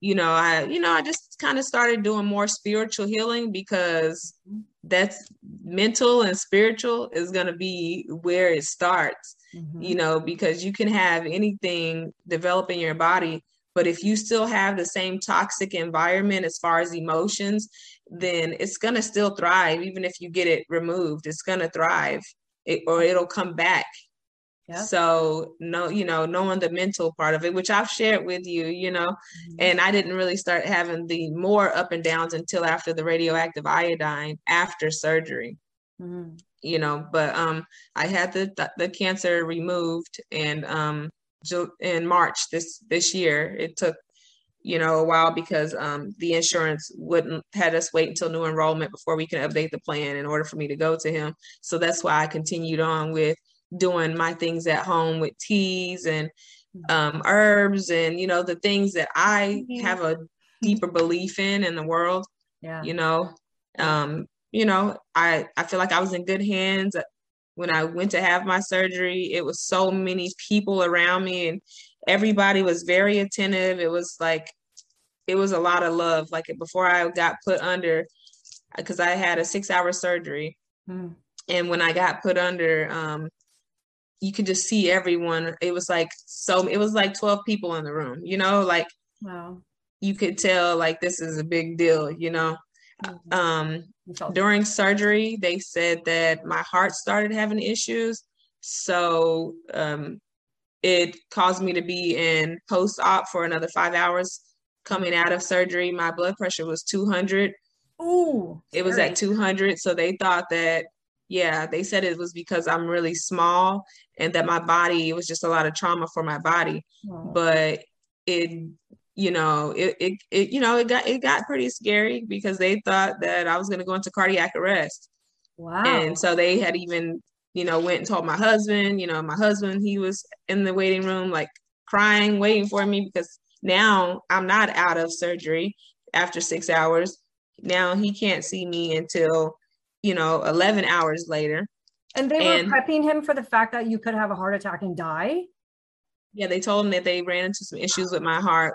You know, I, you know, I just kind of started doing more spiritual healing, because that's mental and spiritual is going to be where it starts, mm-hmm. you know, because you can have anything develop in your body, but if you still have the same toxic environment as far as emotions, then it's going to still thrive. Even if you get it removed, it's going to thrive it, or it'll come back. Yeah. So no, you know, knowing the mental part of it, which I've shared with you, you know, mm-hmm. and I didn't really start having the more up and downs until after the radioactive iodine after surgery, mm-hmm. you know, but, um, I had the, th- the cancer removed and, um, ju- in March this, this year, it took, you know, a while because, um, the insurance wouldn't had us wait until new enrollment before we could update the plan in order for me to go to him. So that's why I continued on with doing my things at home with teas and um, herbs and, you know, the things that I yeah. have a deeper belief in in the world, yeah. you know, um, you know, I, I feel like I was in good hands. When I went to have my surgery, it was so many people around me and everybody was very attentive. It was like, it was a lot of love. Like before I got put under, because I had a six hour surgery. Mm. And when I got put under, um, you could just see everyone. It was like, so it was like twelve people in the room, you know, like wow. you could tell like, this is a big deal, you know? Mm-hmm. Um, during surgery, they said that my heart started having issues. So, um, it caused me to be in post-op for another five hours coming out of surgery. My blood pressure was two hundred. Ooh, scary. It was at two hundred. So they thought that, yeah, they said it was because I'm really small and that my body, it was just a lot of trauma for my body, wow. but it, you know, it, it, it, you know, it got, it got pretty scary because they thought that I was going to go into cardiac arrest. Wow. And so they had even, you know, went and told my husband, you know, my husband, he was in the waiting room, like crying, waiting for me, because now I'm not out of surgery after six hours. Now he can't see me until, you know, eleven hours later. And they and, were prepping him for the fact that you could have a heart attack and die? Yeah, they told him that they ran into some issues with my heart.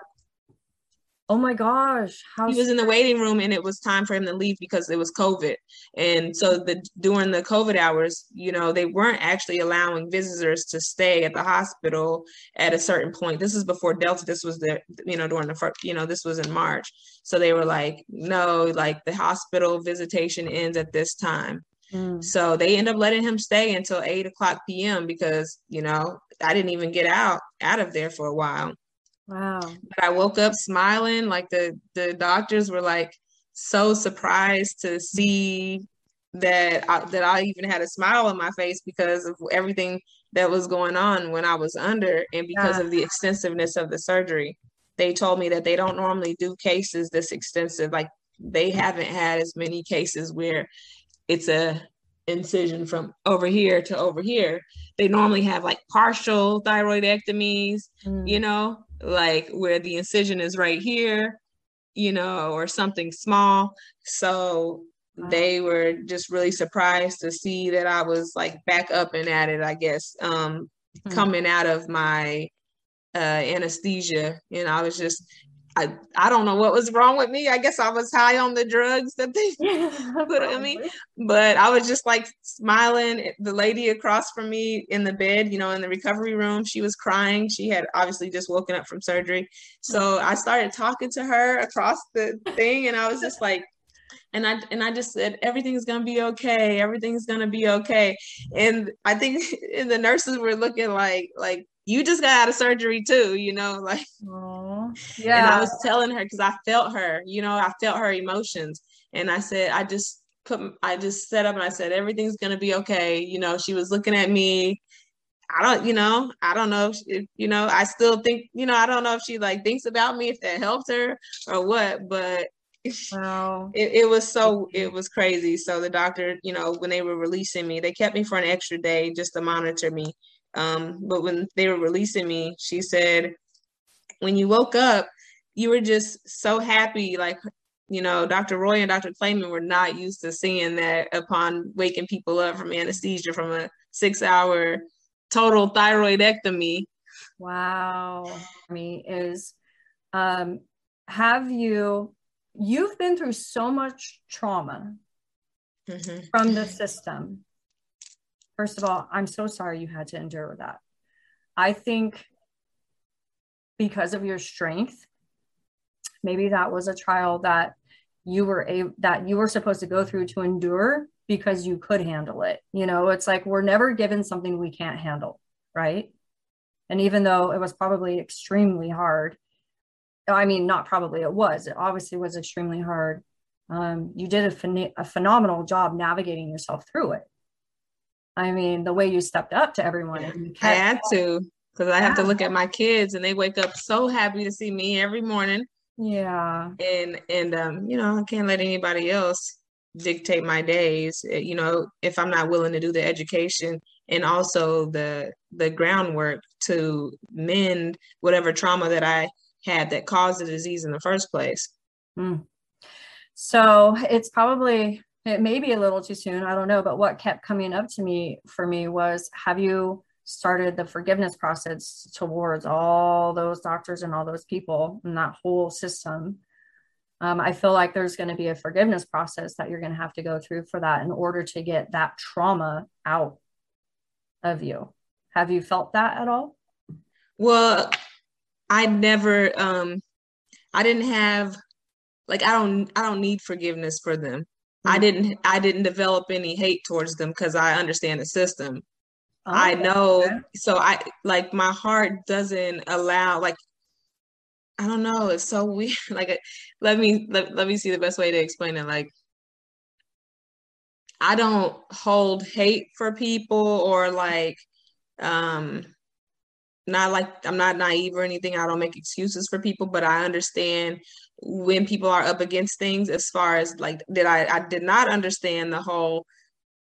Oh my gosh. How he was scary. In the waiting room and it was time for him to leave because it was COVID. And so the during the COVID hours, you know, they weren't actually allowing visitors to stay at the hospital at a certain point. This is before Delta. This was the, you know, during the first, you know, this was in March. So they were like, no, like the hospital visitation ends at this time. Mm. So they end up letting him stay until eight o'clock P M because, you know, I didn't even get out, out of there for a while. Wow. But I woke up smiling. Like the, the doctors were like so surprised to see that I, that I even had a smile on my face because of everything that was going on when I was under and because yeah. of the extensiveness of the surgery. They told me that they don't normally do cases this extensive. Like they haven't had as many cases where it's a incision from over here to over here. They normally have like partial thyroidectomies, mm. you know, like where the incision is right here, you know, or something small. So wow. they were just really surprised to see that I was like back up and at it, I guess, um, mm-hmm. coming out of my uh, anesthesia. And I was just, I, I don't know what was wrong with me. I guess I was high on the drugs that they put on me, but I was just like smiling. The lady across from me in the bed, you know, in the recovery room, she was crying. She had obviously just woken up from surgery. So I started talking to her across the thing and I was just like, and I, and I just said, everything's going to be okay. Everything's going to be okay. And I think and the nurses were looking like, like, you just got out of surgery too, you know, like, aww. Yeah. And I was telling her, cause I felt her, you know, I felt her emotions. And I said, I just put, I just sat up and I said, everything's going to be okay. You know, she was looking at me. I don't, you know, I don't know, if, if, you know, I still think, you know, I don't know if she like thinks about me, if that helped her or what, but wow. it, it was so, it was crazy. So the doctor, you know, when they were releasing me, they kept me for an extra day just to monitor me. Um, but when they were releasing me, she said, when you woke up, you were just so happy. Like you know, Doctor Roy and Doctor Clayman were not used to seeing that upon waking people up from anesthesia from a six hour total thyroidectomy. Wow. I mean, is, um, have you, you've been through so much trauma mm-hmm. from the system. First of all, I'm so sorry you had to endure that. I think because of your strength, maybe that was a trial that you were a, that you were supposed to go through to endure because you could handle it. You know, it's like, we're never given something we can't handle. Right. And even though it was probably extremely hard, I mean, not probably, it was, it obviously was extremely hard. Um, you did a, phen- a phenomenal job navigating yourself through it. I mean, the way you stepped up to everyone. And you kept- I had to, because I have to look at my kids and they wake up so happy to see me every morning. Yeah. And, and, um, you know, I can't let anybody else dictate my days, you know, if I'm not willing to do the education and also the, the groundwork to mend whatever trauma that I had that caused the disease in the first place. Mm. So it's probably, it may be a little too soon. I don't know. But what kept coming up to me for me was, have you started the forgiveness process towards all those doctors and all those people and that whole system? Um, I feel like there's going to be a forgiveness process that you're going to have to go through for that in order to get that trauma out of you. Have you felt that at all? Well, I never, um, I didn't have, like, I don't, I don't need forgiveness for them. Mm-hmm. I didn't, I didn't develop any hate towards them because I understand the system. Oh, I know. Okay. So I, like, my heart doesn't allow, like, I don't know. It's so weird. Like, let me, let, let me see the best way to explain it. Like, I don't hold hate for people or like, um, not like, I'm not naive or anything. I don't make excuses for people, but I understand when people are up against things, as far as like, did I, I did not understand the whole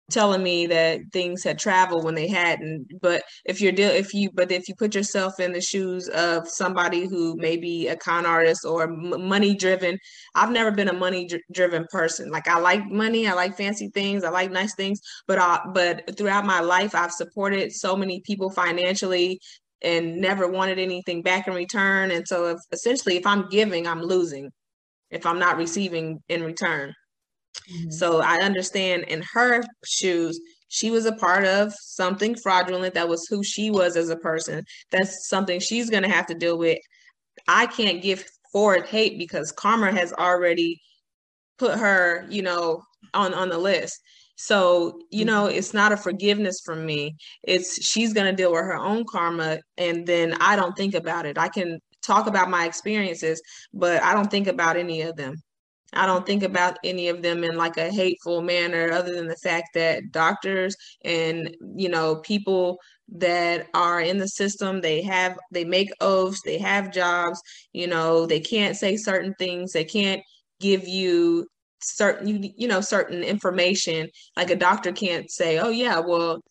telling me that things had traveled when they hadn't. But if you're de- if you but if you put yourself in the shoes of somebody who may be a con artist or m- money driven, I've never been a money dr- driven person. Like, I like money, I like fancy things, I like nice things, but I, but throughout my life I've supported so many people financially and never wanted anything back in return. And so if, essentially if I'm giving, I'm losing if I'm not receiving in return. Mm-hmm. So I understand in her shoes, she was a part of something fraudulent. That was who she was as a person. That's something she's going to have to deal with. I can't give forward hate because karma has already put her, you know, on, on the list. So, you mm-hmm. know, it's not a forgiveness from me. It's, she's going to deal with her own karma. And then I don't think about it. I can talk about my experiences, but I don't think about any of them. I don't think about any of them in like a hateful manner, other than the fact that doctors and, you know, people that are in the system, they have, they make oaths, they have jobs, you know, they can't say certain things. They can't give you certain, you, you know, certain information. Like a doctor can't say, oh yeah, well,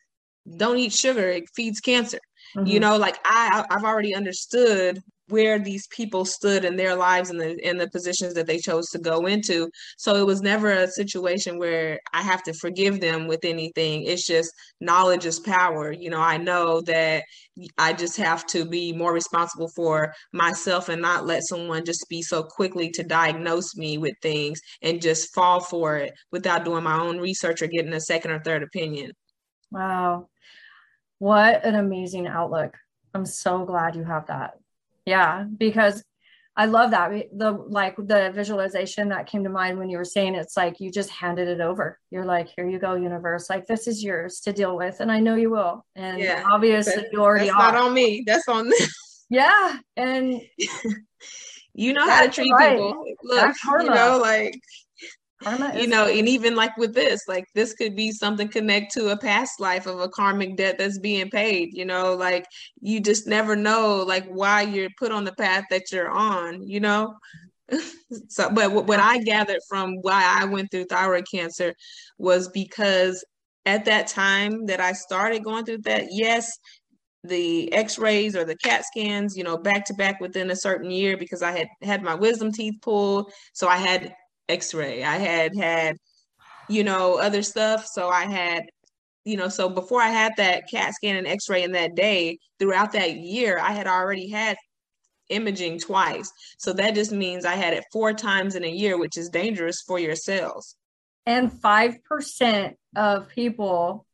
don't eat sugar, it feeds cancer. Mm-hmm. You know, like I, I've already understood where these people stood in their lives and the in the positions that they chose to go into. So it was never a situation where I have to forgive them with anything. It's just knowledge is power. You know, I know that I just have to be more responsible for myself and not let someone just be so quickly to diagnose me with things and just fall for it without doing my own research or getting a second or third opinion. Wow. What an amazing outlook. I'm so glad you have that. Yeah, because I love that. The like the visualization that came to mind when you were saying, it's like you just handed it over. You're like, here you go, universe. Like, this is yours to deal with, and I know you will. And yeah, obviously, that's, you already that's are. Not on me. That's on them. Yeah, and you know how to treat right. people. Look, you know, like karma, you know, and even like with this, like this could be something connect to a past life of a karmic debt that's being paid, you know, like you just never know like why you're put on the path that you're on, you know. So, but w- what I gathered from why I went through thyroid cancer was because at that time that I started going through that, yes, the x-rays or the CAT scans, you know, back to back within a certain year, because I had had my wisdom teeth pulled. So I had x-ray. I had had, you know, other stuff. So I had, you know, so before I had that CAT scan and x-ray in that day, throughout that year, I had already had imaging twice. So that just means I had it four times in a year, which is dangerous for your cells. And five percent of people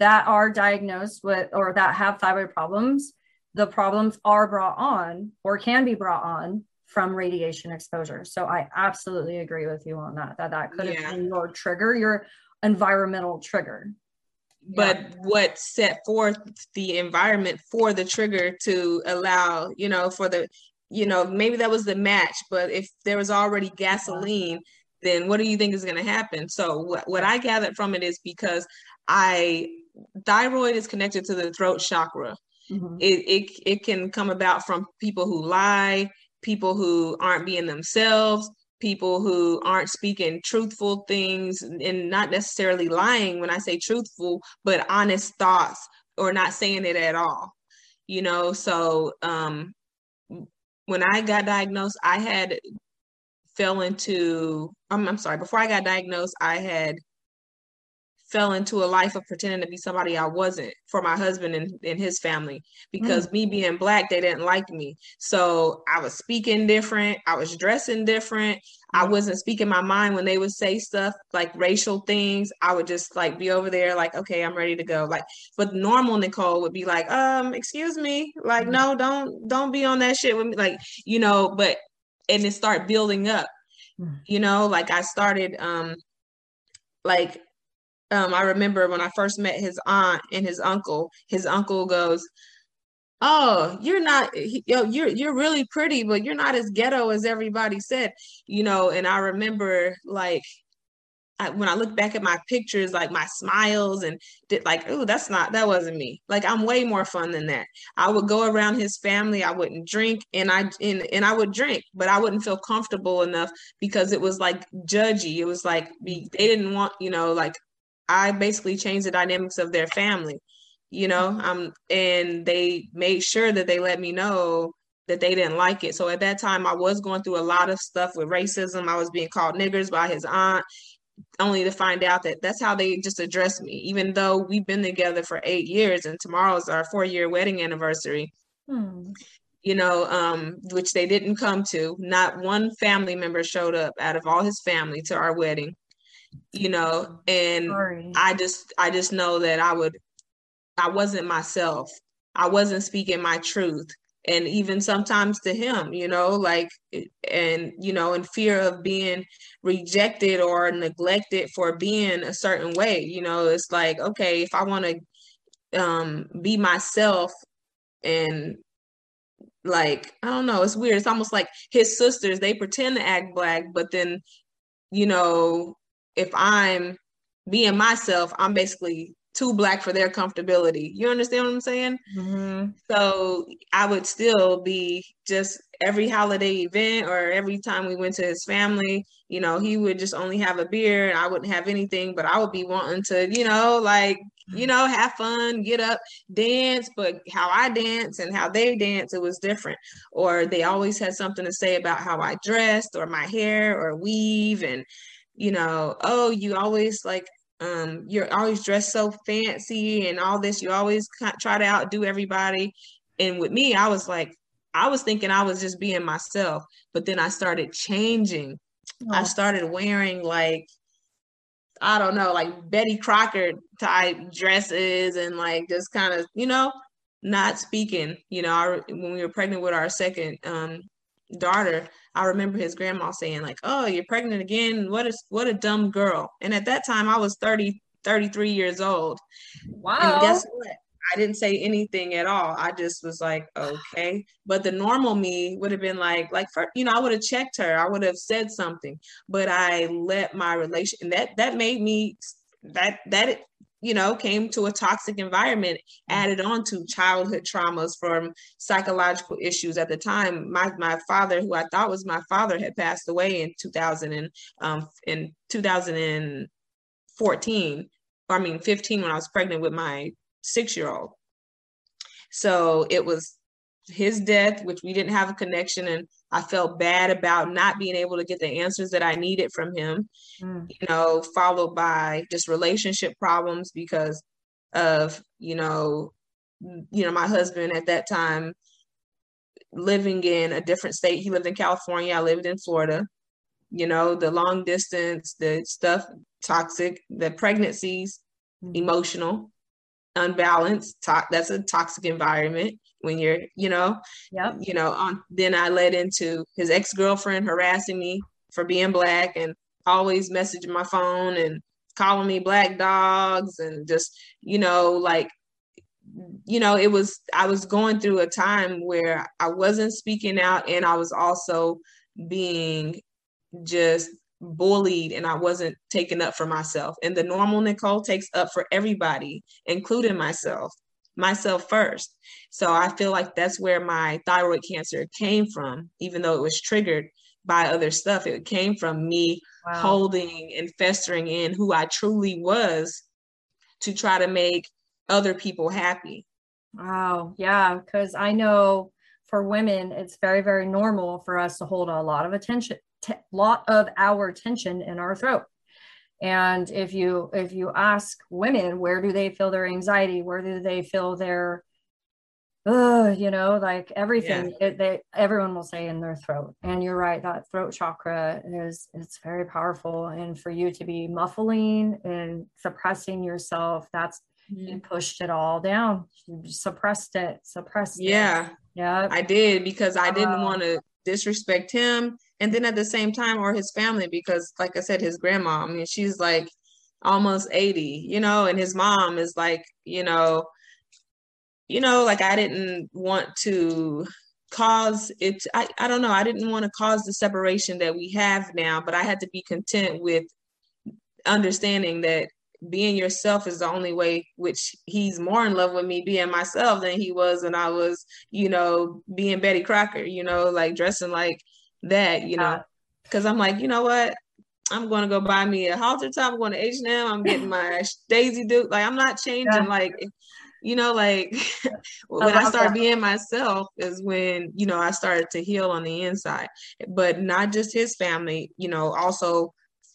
that are diagnosed with, or that have thyroid problems, the problems are brought on or can be brought on from radiation exposure. So I absolutely agree with you on that, that that could have yeah. been your trigger, your environmental trigger. But yeah. what set forth the environment for the trigger to allow, you know, for the, you know, maybe that was the match, but if there was already gasoline, yeah. then what do you think is going to happen? So what, what I gathered from it is because I, thyroid is connected to the throat chakra. Mm-hmm. It, it it can come about from people who lie, people who aren't being themselves, people who aren't speaking truthful things, and not necessarily lying when I say truthful, but honest thoughts or not saying it at all. You know, so um, when I got diagnosed, I had fell into, I'm, I'm sorry, before I got diagnosed, I had fell into a life of pretending to be somebody I wasn't for my husband and, and his family, because mm. me being Black, they didn't like me. So I was speaking different. I was dressing different. Mm. I wasn't speaking my mind when they would say stuff like racial things. I would just like be over there like, okay, I'm ready to go. Like, but normal Nicole would be like, um, excuse me. Like, mm. no, don't, don't be on that shit with me. Like, you know, but, and it started building up, mm. you know, like I started, um, like, Um, I remember when I first met his aunt and his uncle, his uncle goes, oh, you're not, yo, you're, you're really pretty, but you're not as ghetto as everybody said, you know? And I remember like, I, when I look back at my pictures, like my smiles and did like, oh, that's not, that wasn't me. Like, I'm way more fun than that. I would go around his family. I wouldn't drink and I, and, and I would drink, but I wouldn't feel comfortable enough because it was like judgy. It was like, they didn't want, you know, like, I basically changed the dynamics of their family, you know, um, and they made sure that they let me know that they didn't like it. So at that time, I was going through a lot of stuff with racism. I was being called niggers by his aunt, only to find out that that's how they just addressed me, even though we've been together for eight years and tomorrow's our four year wedding anniversary, hmm. you know, um, which they didn't come to. Not one family member showed up out of all his family to our wedding. You know, and Sorry. I just, I just know that I would, I wasn't myself. I wasn't speaking my truth. And even sometimes to him, you know, like, and, you know, in fear of being rejected or neglected for being a certain way, you know, it's like, okay, if I want to um, be myself and like, I don't know, it's weird. It's almost like his sisters, they pretend to act Black, but then, you know, if I'm being myself, I'm basically too Black for their comfortability. You understand what I'm saying? Mm-hmm. So I would still be just every holiday event or every time we went to his family, you know, he would just only have a beer and I wouldn't have anything, but I would be wanting to, you know, like, you know, have fun, get up, dance, but how I dance and how they dance, it was different. Or they always had something to say about how I dressed or my hair or weave and, you know, oh, you always like, um, you're always dressed so fancy and all this. You always try to outdo everybody. And with me, I was like, I was thinking I was just being myself, but then I started changing. Oh. I started wearing like, I don't know, like Betty Crocker type dresses and like just kind of, you know, not speaking. You know, I, when we were pregnant with our second um, daughter, I remember his grandma saying like, oh, you're pregnant again. What is, what a dumb girl. And at that time I was thirty, thirty-three years old. Wow. And guess what? I didn't say anything at all. I just was like, okay. But the normal me would have been like, like, for, you know, I would have checked her. I would have said something, but I let my relation, and that, that made me that, that, you know, came to a toxic environment, added on to childhood traumas from psychological issues. At the time, my my father, who I thought was my father, had passed away in two thousand and, um, in twenty fourteen, or I mean fifteen, when I was pregnant with my six-year-old. So it was his death, which we didn't have a connection, and I felt bad about not being able to get the answers that I needed from him, mm. you know, followed by just relationship problems because of, you know, you know, my husband at that time living in a different state. He lived in California. I lived in Florida. You know, the long distance, the stuff, toxic, the pregnancies, mm. emotional, unbalanced. To- that's a toxic environment when you're, you know, yep. you know, on, then I led into his ex-girlfriend harassing me for being Black and always messaging my phone and calling me black dogs and just, you know, like, you know, it was, I was going through a time where I wasn't speaking out and I was also being just bullied and I wasn't taking up for myself. And the normal Nicole takes up for everybody, including myself. myself first. So I feel like that's where my thyroid cancer came from, even though it was triggered by other stuff. It came from me wow. holding and festering in who I truly was to try to make other people happy. Wow. Yeah. Because I know for women, it's very, very normal for us to hold a lot of attention, t- lot of our tension in our throat. And if you if you ask women, where do they feel their anxiety? Where do they feel their, uh, you know, like everything? Yeah. It, they everyone will say in their throat. And you're right, that throat chakra is it's very powerful. And for you to be muffling and suppressing yourself, that's mm-hmm. you pushed it all down. You suppressed it. Suppressed. Yeah. It. Yeah. I did because I didn't uh, want to disrespect him. And then at the same time, or his family, because like I said, his grandma, I mean, she's like almost eighty, you know, and his mom is like, you know, you know, like I didn't want to cause it. I, I don't know. I didn't want to cause the separation that we have now, but I had to be content with understanding that being yourself is the only way, which he's more in love with me being myself than he was when I was, you know, being Betty Crocker, you know, like dressing like that, you know, because I'm like, you know what, I'm going to go buy me a halter top, I'm going to H and M, I'm getting my Daisy Duke, like I'm not changing, yeah. like, you know, like when I, I start that. being myself is when, you know, I started to heal on the inside, but not just his family, you know, also,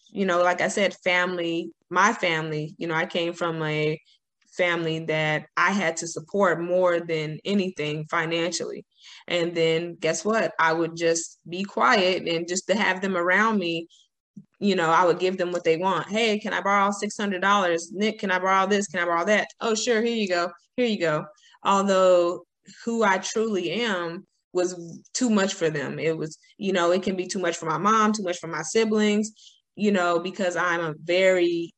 you know, like I said, family, my family, you know, I came from a family that I had to support more than anything financially. And then guess what? I would just be quiet and just to have them around me, you know, I would give them what they want. Hey, can I borrow six hundred dollars? Nick, can I borrow this? Can I borrow that? Oh, sure. Here you go. Here you go. Although who I truly am was too much for them. It was, you know, it can be too much for my mom, too much for my siblings, you know, because I'm a very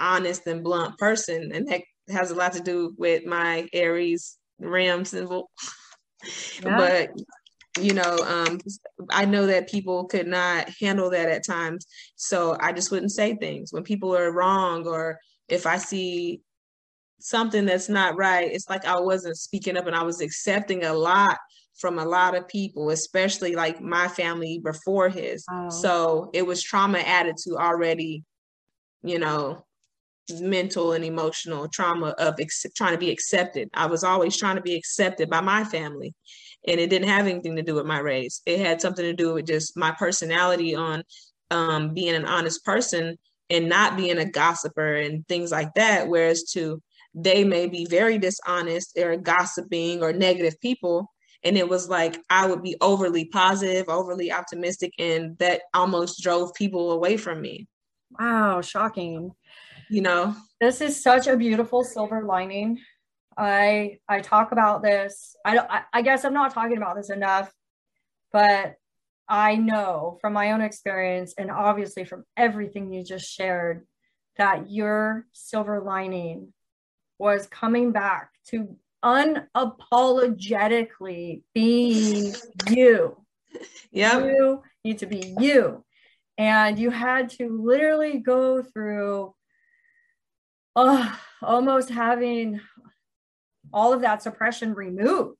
honest and blunt person. And that has a lot to do with my Aries ram symbol. Yeah. But, you know, um, I know that people could not handle that at times. So I just wouldn't say things when people are wrong, or if I see something that's not right, it's like I wasn't speaking up and I was accepting a lot from a lot of people, especially like my family before his. Oh. So it was trauma added to already, you know, mental and emotional trauma of ex- trying to be accepted. I was always trying to be accepted by my family, and it didn't have anything to do with my race. It had something to do with just my personality on um, being an honest person and not being a gossiper and things like that. Whereas to they may be very dishonest or gossiping or negative people. And it was like, I would be overly positive, overly optimistic. And that almost drove people away from me. Wow. Shocking. You know, this is such a beautiful silver lining. I I talk about this. I don't, I, I guess I'm not talking about this enough, but I know from my own experience and obviously from everything you just shared that your silver lining was coming back to unapologetically being you. Yeah, you need to be you, and you had to literally go through. Oh, almost having all of that suppression removed.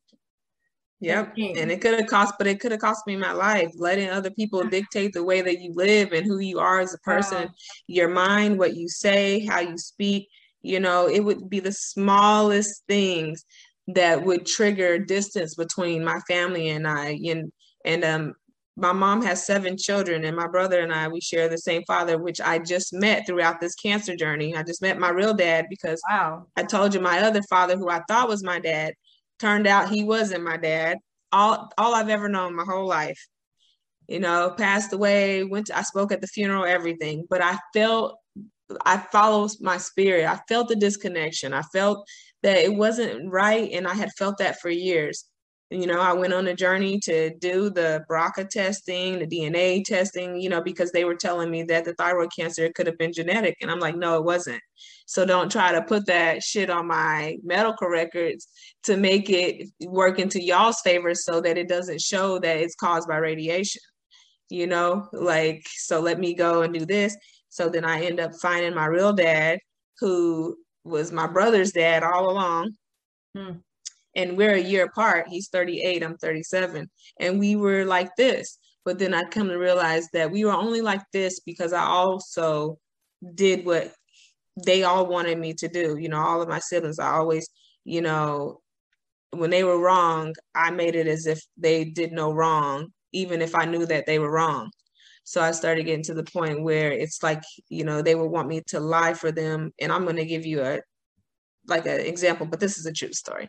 Yep. And it could have cost, but it could have cost me my life, letting other people dictate the way that you live and who you are as a person, wow. your mind, what you say, how you speak, you know, it would be the smallest things that would trigger distance between my family and I. And, and um, my mom has seven children, and my brother and I, we share the same father, which I just met throughout this cancer journey. I just met my real dad because wow. I told you my other father, who I thought was my dad, turned out he wasn't my dad. All, all I've ever known my whole life, you know, passed away, went to, I spoke at the funeral, everything, but I felt, I followed my spirit. I felt the disconnection. I felt that it wasn't right. And I had felt that for years. You know, I went on a journey to do the B R C A testing, the D N A testing, you know, because they were telling me that the thyroid cancer could have been genetic. And I'm like, no, it wasn't. So don't try to put that shit on my medical records to make it work into y'all's favor so that it doesn't show that it's caused by radiation, you know, like, so let me go and do this. So then I end up finding my real dad, who was my brother's dad all along. Hmm. And we're a year apart. He's thirty-eight, I'm thirty-seven. And we were like this. But then I come to realize that we were only like this because I also did what they all wanted me to do. You know, all of my siblings, I always, you know, when they were wrong, I made it as if they did no wrong, even if I knew that they were wrong. So I started getting to the point where it's like, you know, they would want me to lie for them. And I'm going to give you a like an example, but this is a true story.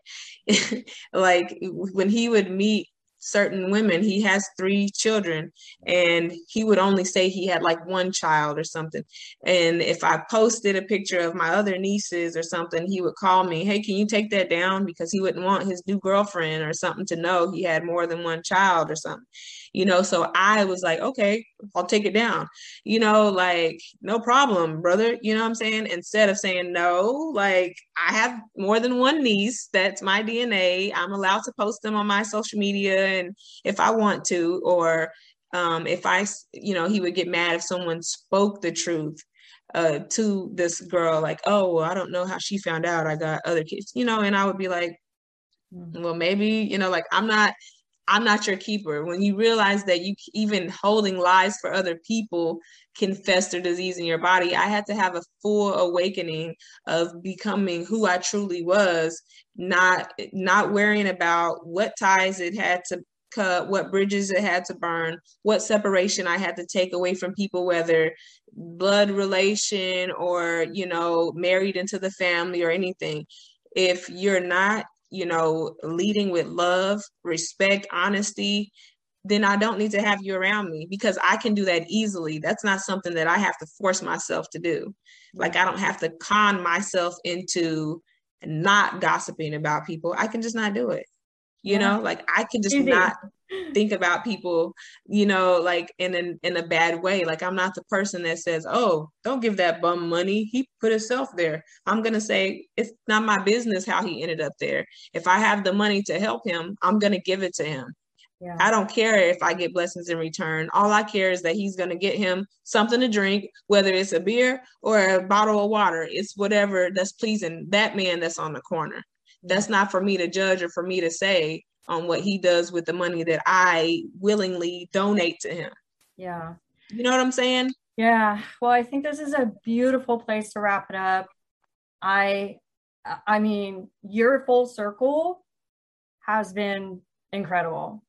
Like when he would meet certain women, he has three children, and he would only say he had like one child or something. And if I posted a picture of my other nieces or something, he would call me, hey, can you take that down? Because he wouldn't want his new girlfriend or something to know he had more than one child or something, you know? So I was like, okay, I'll take it down, you know, like no problem, brother. You know what I'm saying? Instead of saying no, like I have more than one niece. That's my D N A. I'm allowed to post them on my social media. And if I want to, or um, if I, you know, he would get mad if someone spoke the truth uh, to this girl, like, oh, well, I don't know how she found out I got other kids, you know, and I would be like, well, maybe, you know, like, I'm not, I'm not your keeper. When you realize that you even holding lies for other people can fester disease in your body, I had to have a full awakening of becoming who I truly was, not not worrying about what ties it had to cut, what bridges it had to burn, what separation I had to take away from people, whether blood relation or, you know, married into the family or anything. If you're not, you know, leading with love, respect, honesty, then I don't need to have you around me because I can do that easily. That's not something that I have to force myself to do. Like I don't have to con myself into not gossiping about people. I can just not do it. You yeah. know, like I can just Easy. not think about people, you know, like in an, in a bad way. Like I'm not the person that says, oh, don't give that bum money. He put himself there. I'm going to say, it's not my business how he ended up there. If I have the money to help him, I'm going to give it to him. Yeah. I don't care if I get blessings in return. All I care is that he's going to get him something to drink, whether it's a beer or a bottle of water. It's whatever that's pleasing that man that's on the corner. That's not for me to judge or for me to say on what he does with the money that I willingly donate to him. Yeah. You know what I'm saying? Yeah. Well, I think this is a beautiful place to wrap it up. I, I mean, your full circle has been incredible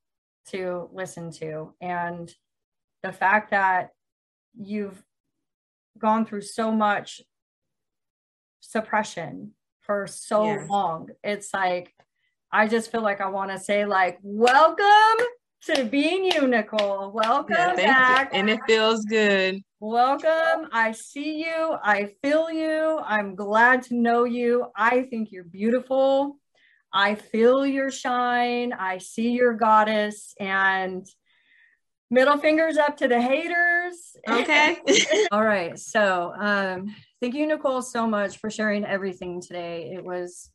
to listen to. And the fact that you've gone through so much suppression for so yeah. long, it's like, I just feel like I want to say, like, welcome to being you, Nicole. Welcome yeah, back. You. And it feels good. Welcome. I see you. I feel you. I'm glad to know you. I think you're beautiful. I feel your shine. I see your goddess, and middle fingers up to the haters. Okay. All right. So um, thank you, Nicole, so much for sharing everything today. It was,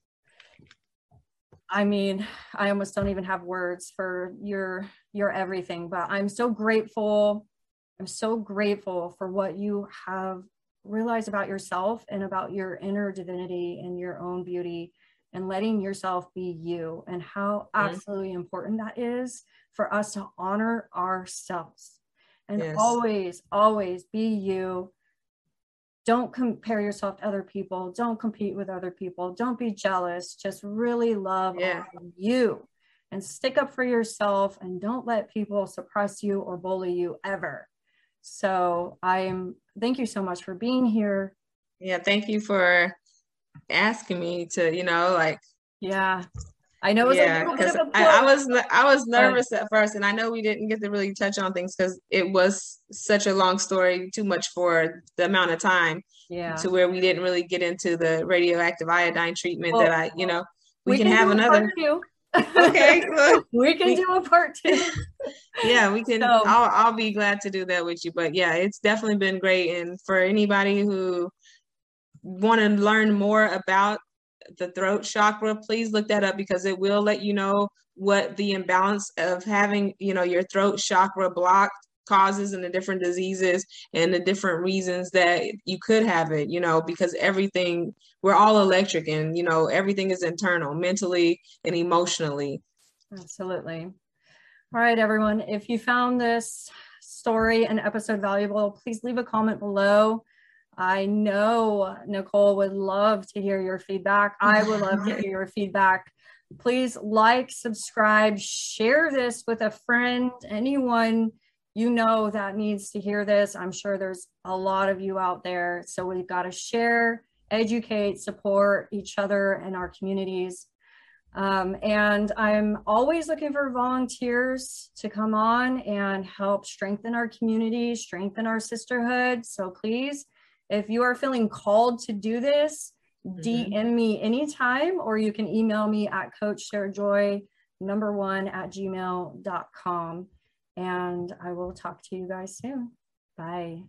I mean, I almost don't even have words for your, your everything, but I'm so grateful. I'm so grateful for what you have realized about yourself and about your inner divinity and your own beauty, and letting yourself be you, and how absolutely yes. important that is for us to honor ourselves and yes. always, always be you. Don't compare yourself to other people. Don't compete with other people. Don't be jealous. Just really love yeah. you and stick up for yourself, and don't let people suppress you or bully you ever. So I am, thank you so much for being here. Yeah. Thank you for asking me to, you know, like, yeah, I know. It was yeah, a bit of a I, I was, I was nervous at first, and I know we didn't get to really touch on things because it was such a long story, too much for the amount of time yeah. to where we didn't really get into the radioactive iodine treatment well, that I, you know, we, we can, can have another. Okay. Well, we can we, do a part two. Yeah, we can. So, I'll, I'll be glad to do that with you, but yeah, it's definitely been great. And for anybody who want to learn more about the throat chakra, please look that up, because it will let you know what the imbalance of having, you know, your throat chakra blocked causes, and the different diseases and the different reasons that you could have it, you know, because everything, we're all electric, and, you know, everything is internal, mentally and emotionally. Absolutely. All right, everyone. If you found this story and episode valuable, please leave a comment below. I know Nicole would love to hear your feedback. I would love to hear your feedback. Please like, subscribe, share this with a friend, anyone you know that needs to hear this. I'm sure there's a lot of you out there. So we've got to share, educate, support each other and our communities. Um, and I'm always looking for volunteers to come on and help strengthen our community, strengthen our sisterhood. So please, if you are feeling called to do this, mm-hmm. D M me anytime, or you can email me at coachsarahjoy, number one at gmail dot com. And I will talk to you guys soon. Bye.